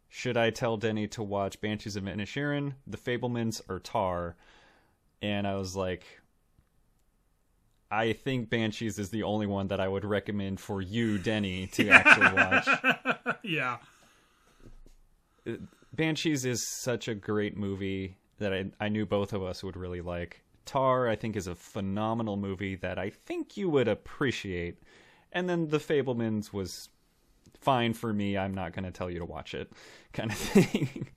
should I tell Denny to watch Banshees of Inisherin, The Fablemans, or Tar? And I was like, I think Banshees is the only one that I would recommend for you, Denny, to actually watch. Yeah. Banshees is such a great movie that I, I knew both of us would really like. Tar, I think, is a phenomenal movie that I think you would appreciate. And then The Fablemans was fine for me. I'm not going to tell you to watch it, kind of thing.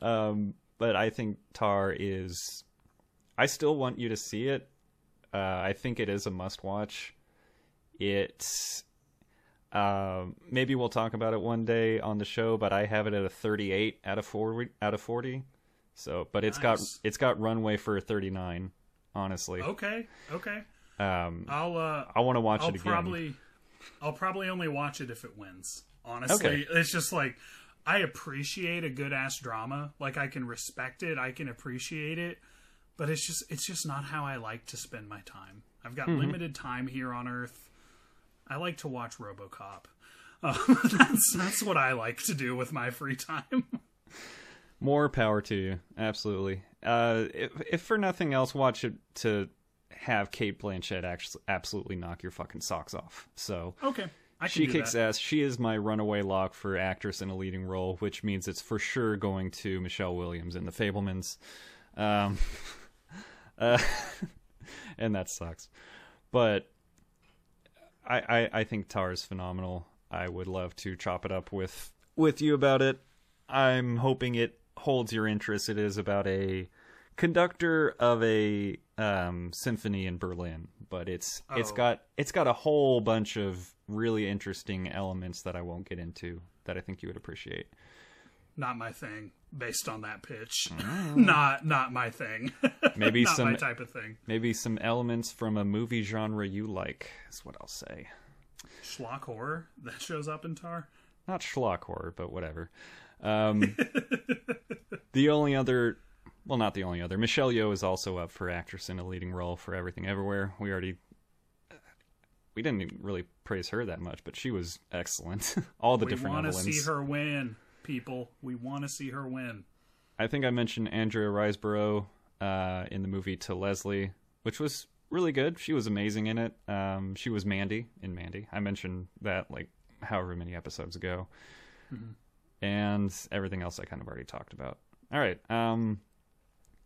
um, but I think Tar is... I still want you to see it. Uh, I think it is a must-watch. It's... Uh, maybe we'll talk about it one day on the show, but I have it at a thirty-eight out of forty. Out of forty. So, but it's nice. got it's got runway for a thirty-nine. Honestly. Okay. Okay. Um, I'll. Uh, I want to watch I'll it again. Probably, I'll probably only watch it if it wins. Honestly, okay. It's just like, I appreciate a good ass drama. Like, I can respect it, I can appreciate it, but it's just it's just not how I like to spend my time. I've got mm-hmm. limited time here on Earth. I like to watch RoboCop. Uh, that's that's what I like to do with my free time. More power to you, absolutely. Uh, if, if for nothing else, watch it to have Cate Blanchett actually absolutely knock your fucking socks off. So okay, I can she do kicks that. ass. She is my runaway lock for actress in a leading role, which means it's for sure going to Michelle Williams in The Fabelmans, um, uh, and that sucks. But I, I I think Tar is phenomenal. I would love to chop it up with with you about it. I'm hoping it holds your interest. It is about a conductor of a um, symphony in Berlin, but it's oh. it's got it's got a whole bunch of really interesting elements that I won't get into that I think you would appreciate. Not my thing, based on that pitch. Mm. not not my thing. Maybe not some my type of thing. Maybe some elements from a movie genre you like is what I'll say. Schlock horror that shows up in Tar. Not schlock horror, but whatever. Um, the only other, well, not the only other, Michelle Yeoh is also up for actress in a leading role for Everything Everywhere. We already, we didn't really praise her that much, but she was excellent. All the we different elements. We want to see her win, people. We want to see her win. I think I mentioned Andrea Riseborough, uh, in the movie To Leslie, which was really good. She was amazing in it. Um, she was Mandy in Mandy. I mentioned that like however many episodes ago. Mm-hmm. And everything else I kind of already talked about. All right. Um,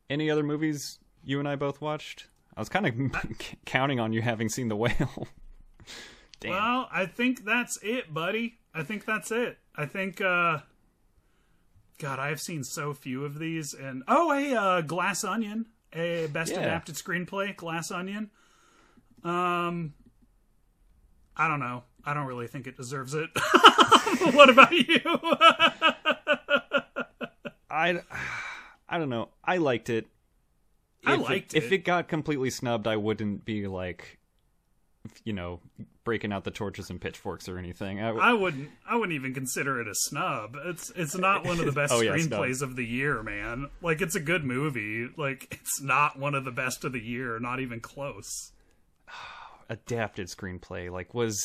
any other movies you and I both watched? I was kind of I, counting on you having seen The Whale. Damn. Well, I think that's it, buddy. I think that's it. I think, uh, God, I've seen so few of these. And oh, a uh, Glass Onion, a best yeah. adapted screenplay, Glass Onion. Um, I don't know. I don't really think it deserves it. What about you? I, I don't know. I liked it. If I liked it, it. If it got completely snubbed, I wouldn't be like, you know, breaking out the torches and pitchforks or anything. I, w- I wouldn't. I wouldn't even consider it a snub. It's it's not one of the best oh, yeah, screenplays snub. of the year, man. Like, it's a good movie. Like, it's not one of the best of the year. Not even close. Adapted screenplay. Like, was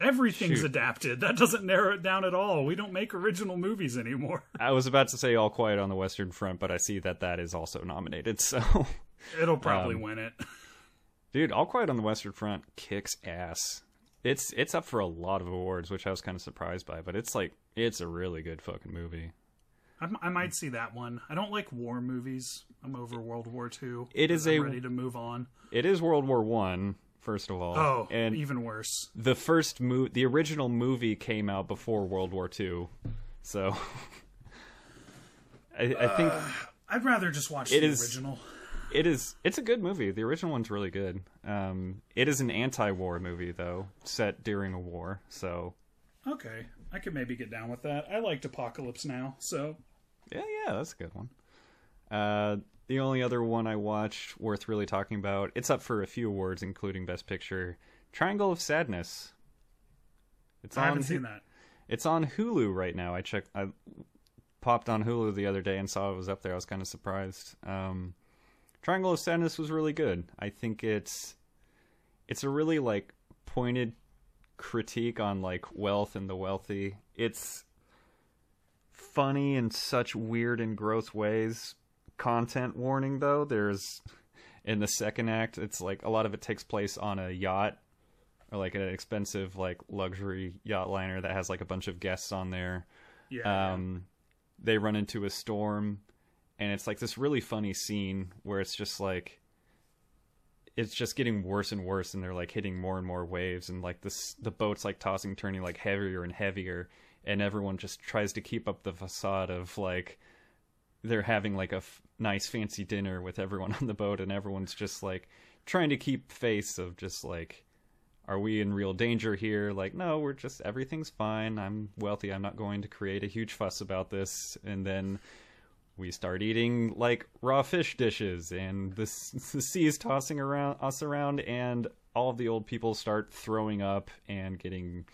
everything's Shoot. adapted. That doesn't narrow it down at all. We don't make original movies anymore. I was about to say All Quiet on the Western Front, but I see that that is also nominated. So it'll probably um, win it. Dude, All Quiet on the Western Front kicks ass. It's it's up for a lot of awards, which I was kind of surprised by, but it's like, it's a really good fucking movie. I'm, I might see that one. I don't like war movies. I'm over World War Two. It is I'm a, ready to move on. It is World War One, first of all. Oh, and even worse. The first mo- the original movie came out before World War Two, so I, I think uh, I'd rather just watch the is, original. It is. It's a good movie. The original one's really good. Um, it is an anti-war movie, though, set during a war. So, okay, I could maybe get down with that. I liked Apocalypse Now, so yeah, yeah, that's a good one. Uh, the only other one I watched worth really talking about. It's up for a few awards, including Best Picture. Triangle of Sadness. It's I haven't on, seen that. It's on Hulu right now. I checked. I popped on Hulu the other day and saw it was up there. I was kind of surprised. Um, Triangle of Sadness was really good. I think it's it's a really like pointed critique on like wealth and the wealthy. It's funny in such weird and gross ways. Content warning though, there's in the second act, it's like a lot of it takes place on a yacht or like an expensive like luxury yacht liner that has like a bunch of guests on there. Yeah. Um, they run into a storm. And it's like this really funny scene where it's just like, it's just getting worse and worse, and they're like hitting more and more waves, and like this, the boat's like tossing, turning like heavier and heavier, and everyone just tries to keep up the facade of like they're having like a f- nice fancy dinner with everyone on the boat, and everyone's just like trying to keep face of just like, are we in real danger here? Like, no, we're just, everything's fine. I'm wealthy. I'm not going to create a huge fuss about this. And then we start eating like raw fish dishes, and the, the sea is tossing around us around, and all of the old people start throwing up and getting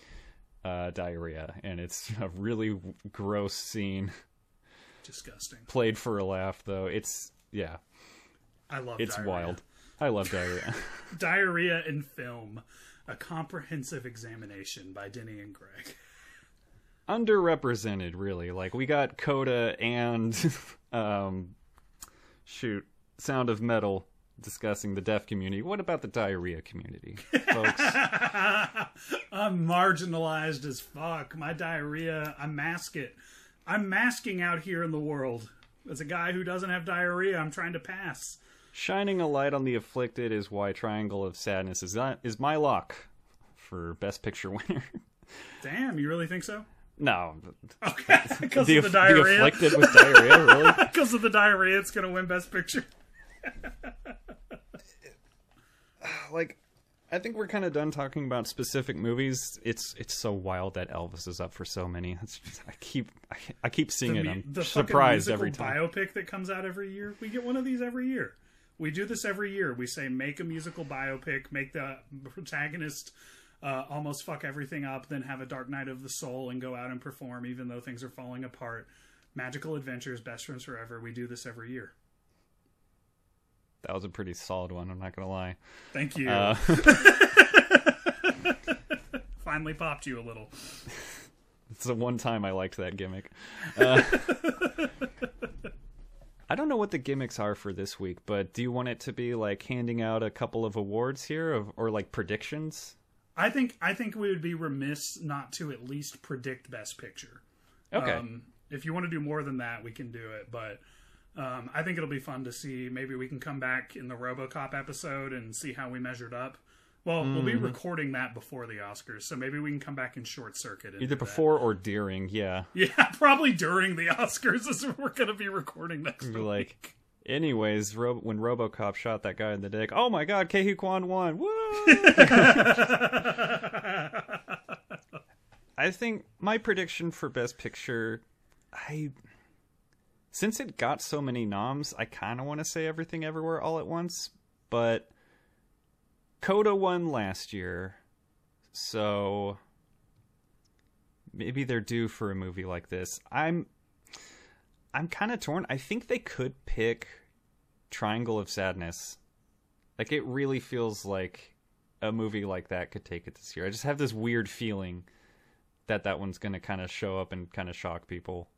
uh, diarrhea, and it's a really gross scene. Disgusting. Played for a laugh, though. It's yeah. I love. It's diarrhea. Wild. I love diarrhea. Diarrhea in film, a comprehensive examination by Denny and Greg. Underrepresented, really. Like, we got Coda and um shoot Sound of Metal discussing the deaf community. What about the diarrhea community, folks? I'm marginalized as fuck. My diarrhea, I mask it. I'm masking out here in the world as a guy who doesn't have diarrhea. I'm trying to pass. Shining a light on the afflicted is why Triangle of Sadness is not is my lock for Best Picture winner. Damn, you really think so? No. Okay, because of the diarrhea. The afflicted with diarrhea, really? Because of the diarrhea, it's going to win Best Picture. Like, I think we're kind of done talking about specific movies. It's it's so wild that Elvis is up for so many. It's just, I keep I, I keep seeing the, it. I'm the surprised every time. Biopic that comes out every year. We get one of these every year. We do this every year. We say, make a musical biopic. Make the protagonist Uh, almost fuck everything up, then have a dark night of the soul and go out and perform even though things are falling apart. Magical Adventures, Best Friends Forever. We do this every year. That was a pretty solid one, I'm not going to lie. Thank you. Uh, Finally popped you a little. It's the one time I liked that gimmick. Uh, I don't know what the gimmicks are for this week, but do you want it to be like handing out a couple of awards here or, or like predictions? I think I think we would be remiss not to at least predict Best Picture. Okay. Um, if you want to do more than that, we can do it. But um, I think it'll be fun to see. Maybe we can come back in the RoboCop episode and see how we measured up. Well, mm. we'll be recording that before the Oscars, so maybe we can come back and short circuit it. Either before that. or during, yeah. Yeah, probably during the Oscars is when we're going to be recording next You're week. Like, anyways, Ro- when RoboCop shot that guy in the dick, oh my god, Ke Huy Quan won! Woo! I think my prediction for Best Picture, I... Since it got so many noms, I kind of want to say Everything Everywhere All at Once, but Coda won last year, so maybe they're due for a movie like this. I'm I'm kind of torn. I think they could pick Triangle of Sadness. Like, it really feels like a movie like that could take it this year. I just have this weird feeling that that one's going to kind of show up and kind of shock people.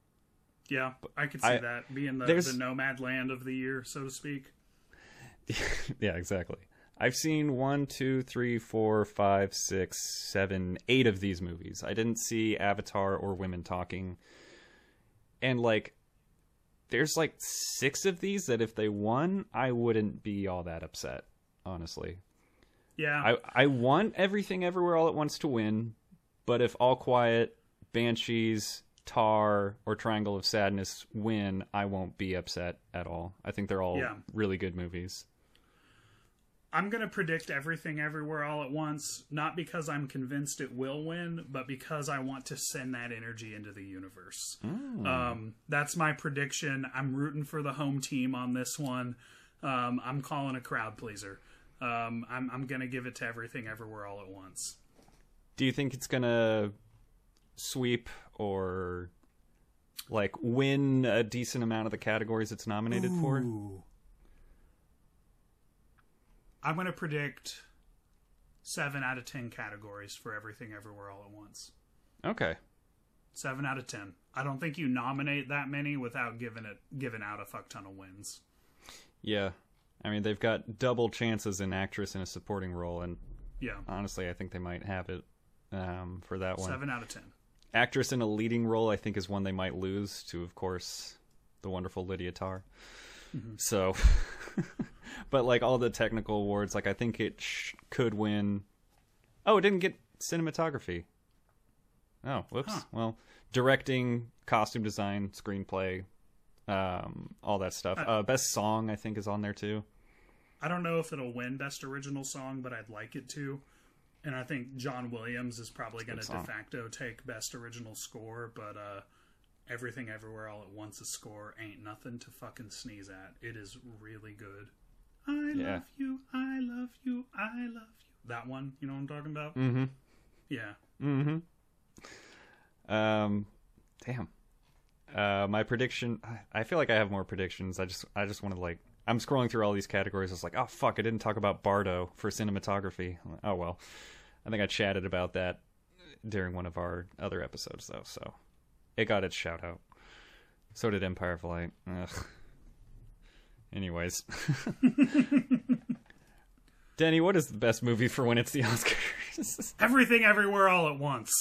Yeah, I could see I, that being the, the nomad land of the year, so to speak. Yeah, exactly. I've seen one, two, three, four, five, six, seven, eight of these movies. I didn't see Avatar or Women Talking. And, like, there's, like, six of these that if they won, I wouldn't be all that upset, honestly. Yeah. I, I want Everything Everywhere All at Once to win, but if All Quiet, Banshees, Tar, or Triangle of Sadness win, I won't be upset at all. I think they're all yeah. really good movies. I'm going to predict Everything Everywhere All at Once, not because I'm convinced it will win, but because I want to send that energy into the universe. Mm. Um, that's my prediction. I'm rooting for the home team on this one. Um, I'm calling a crowd pleaser. Um, I'm, I'm going to give it to Everything Everywhere All at Once. Do you think it's going to sweep or like win a decent amount of the categories it's nominated Ooh. for? I'm going to predict seven out of ten categories for Everything Everywhere All at Once. Okay. Seven out of ten. I don't think you nominate that many without giving it giving out a fuck ton of wins. Yeah. I mean, they've got double chances in actress in a supporting role, and yeah, honestly, I think they might have it um, for that one. Seven out of ten. Actress in a leading role, I think, is one they might lose to, of course, the wonderful Lydia Tarr. Mm-hmm. So, but like all the technical awards, like I think it sh- could win. Oh, it didn't get cinematography. Oh, whoops. Huh. Well, directing, costume design, screenplay, um, all that stuff. I, uh, best song, I think, is on there too. I don't know if it'll win best original song, but I'd like it to. And I think John Williams is probably going to de facto take Best Original Score, but uh, Everything Everywhere All at Once a score ain't nothing to fucking sneeze at. It is really good. I yeah. love you, I love you, I love you. That one, you know what I'm talking about? Mm-hmm. Yeah. Mm-hmm. Um, damn. Uh, my prediction. I feel like I have more predictions. I just, I just want to like. I'm scrolling through all these categories. It's like, oh fuck, I didn't talk about Bardo for cinematography. Like, oh well. I think I chatted about that during one of our other episodes, though, so it got its shout out. So did Empire of Light. Ugh. Anyways. Denny, what is the best movie for when it's the Oscars? Everything Everywhere All at Once.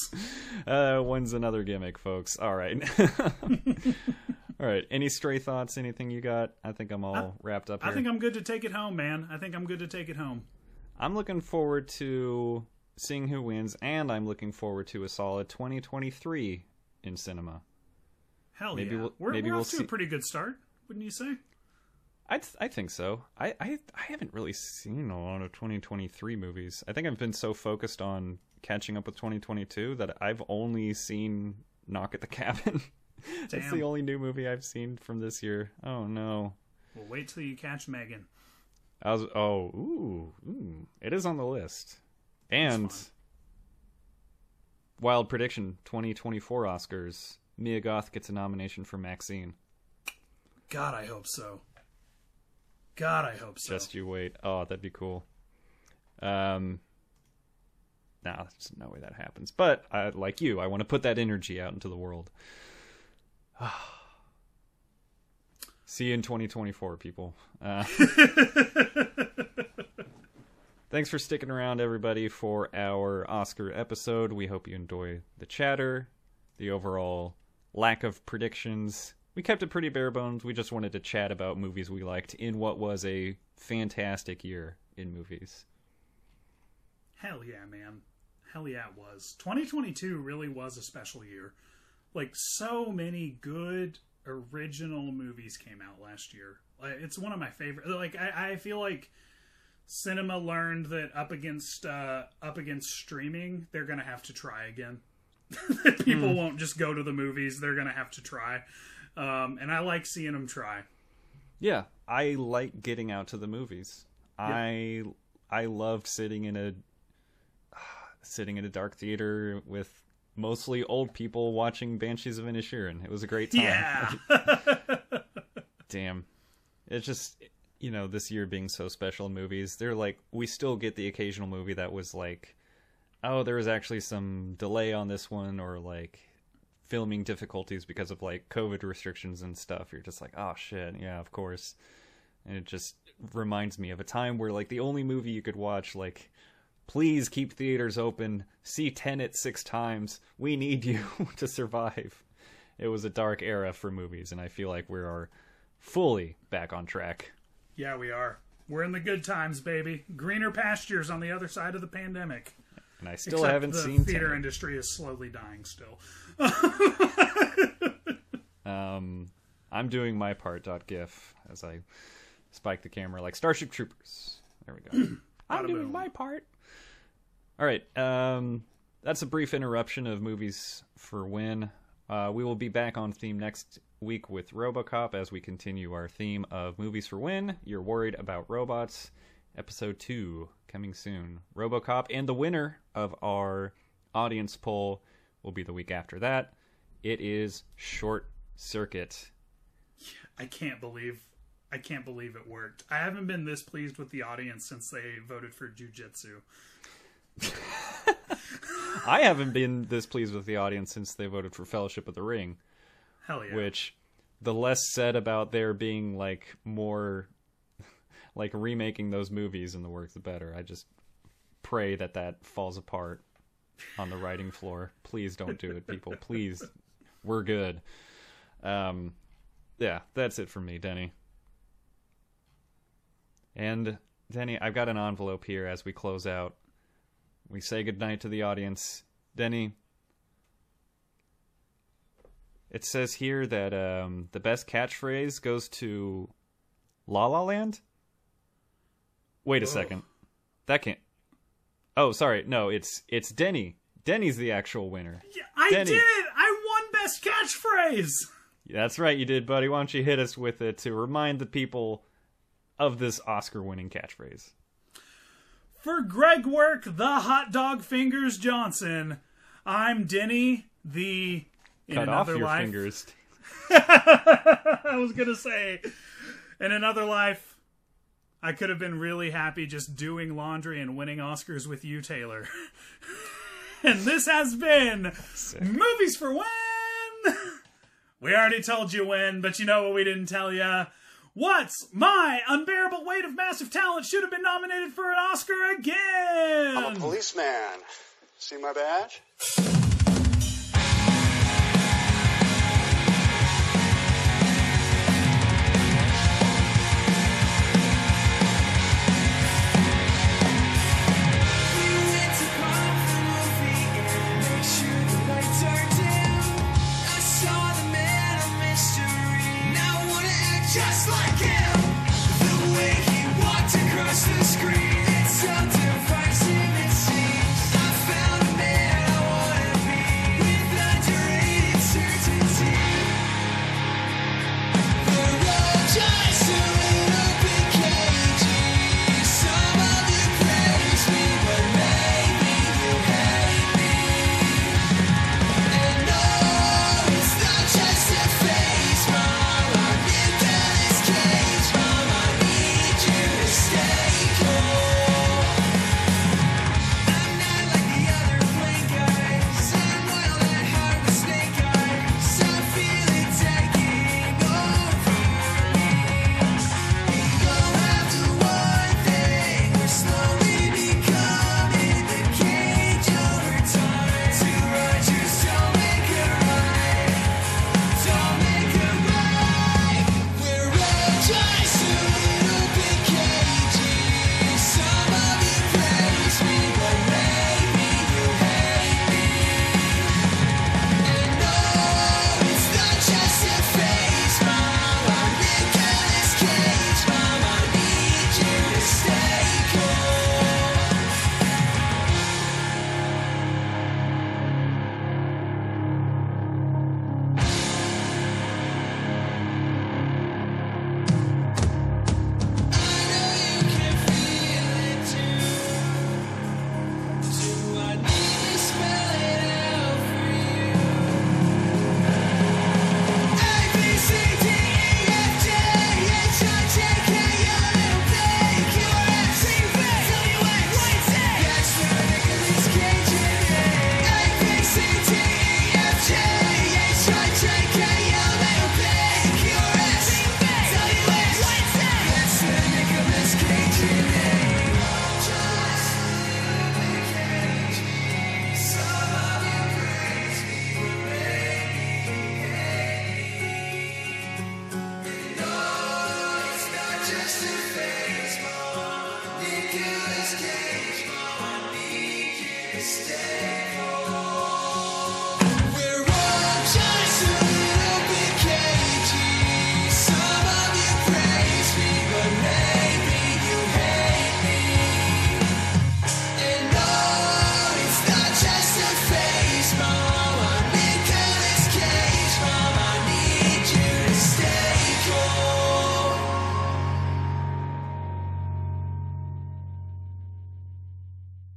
Uh, one's another gimmick, folks. All right. All right. Any stray thoughts? Anything you got? I think I'm all I, wrapped up here. I think I'm good to take it home, man. I think I'm good to take it home. I'm looking forward to seeing who wins, and I'm looking forward to a solid twenty twenty-three in cinema. Hell maybe yeah. We'll, we're maybe we're we'll off to see... a pretty good start, wouldn't you say? I th- I think so. I, I, I haven't really seen a lot of twenty twenty-three movies. I think I've been so focused on catching up with twenty twenty-two that I've only seen Knock at the Cabin. Damn. That's the only new movie I've seen from this year. Oh no! Well, wait till you catch Megan. I was oh ooh, ooh. It is on the list. And wild prediction: twenty twenty-four Oscars. Mia Goth gets a nomination for Maxine. God, I hope so. God, I hope so. Just you wait. Oh, that'd be cool. Um. Nah, there's no way that happens. But I, like you, I want to put that energy out into the world. See you in twenty twenty-four, people. Uh, thanks for sticking around, everybody, for our Oscar episode. We hope you enjoy the chatter, the overall lack of predictions. We kept it pretty bare bones. We just wanted to chat about movies we liked in what was a fantastic year in movies. Hell yeah, man. Hell yeah, it was. twenty twenty-two really was a special year. Like, so many good original movies came out last year. Like, it's one of my favorite. Like, I, I feel like cinema learned that up against uh, up against streaming, they're gonna have to try again. People mm. won't just go to the movies; they're gonna have to try. Um, and I like seeing them try. Yeah, I like getting out to the movies. Yep. I I loved sitting in a uh, sitting in a dark theater with mostly old people watching Banshees of Inisherin. It was a great time. Yeah. Damn, it's just. You know, this year being so special in movies, they're like, we still get the occasional movie that was like, oh, there was actually some delay on this one, or like filming difficulties because of like COVID restrictions and stuff. You're just like, oh shit, yeah, of course. And it just reminds me of a time where like the only movie you could watch, like, please keep theaters open, see Tenet six times, we need you to survive. It was a dark era for movies, and I feel like we are fully back on track. Yeah, we are. We're in the good times, baby. Greener pastures on the other side of the pandemic. And I still Except haven't the seen. The theater Tenet. Industry is slowly dying. Still. um, I'm doing my part.gif as I spike the camera like Starship Troopers. There we go. I'm doing my part. All right. Um, that's a brief interruption of Movies for Win. Uh, we will be back on theme next week with RoboCop as we continue our theme of Movies for Win. You're Worried About Robots, episode two, coming soon. RoboCop, and the winner of our audience poll will be the week after that. It is Short Circuit. I can't believe I can't believe it worked. I haven't been this pleased with the audience since they voted for Jiu-Jitsu. I haven't been this pleased with the audience since they voted for Fellowship of the Ring. Hell yeah. Which, the less said about there being, like, more, like, remaking those movies in the work, the better. I just pray that that falls apart on the writing floor. Please don't do it, people. Please. We're good. Um, yeah, that's it for me, Denny. And, Denny, I've got an envelope here as we close out. We say goodnight to the audience. Denny, it says here that um, the best catchphrase goes to La La Land? Wait a oh. second. That can't... Oh, sorry. No, it's it's Denny. Denny's the actual winner. Yeah, I Denny. did it! I won best catchphrase! That's right, you did, buddy. Why don't you hit us with it to remind the people of this Oscar-winning catchphrase? For Greg Work, the Hot Dog Fingers Johnson, I'm Denny, the... In Cut off your life. fingers. I was going to say, in another life, I could have been really happy just doing laundry and winning Oscars with you, Taylor. And this has been Sick. Movies for When. We already told you when, but you know what we didn't tell you? What's My Unbearable Weight of Massive Talent should have been nominated for an Oscar again. I'm a policeman. See my badge?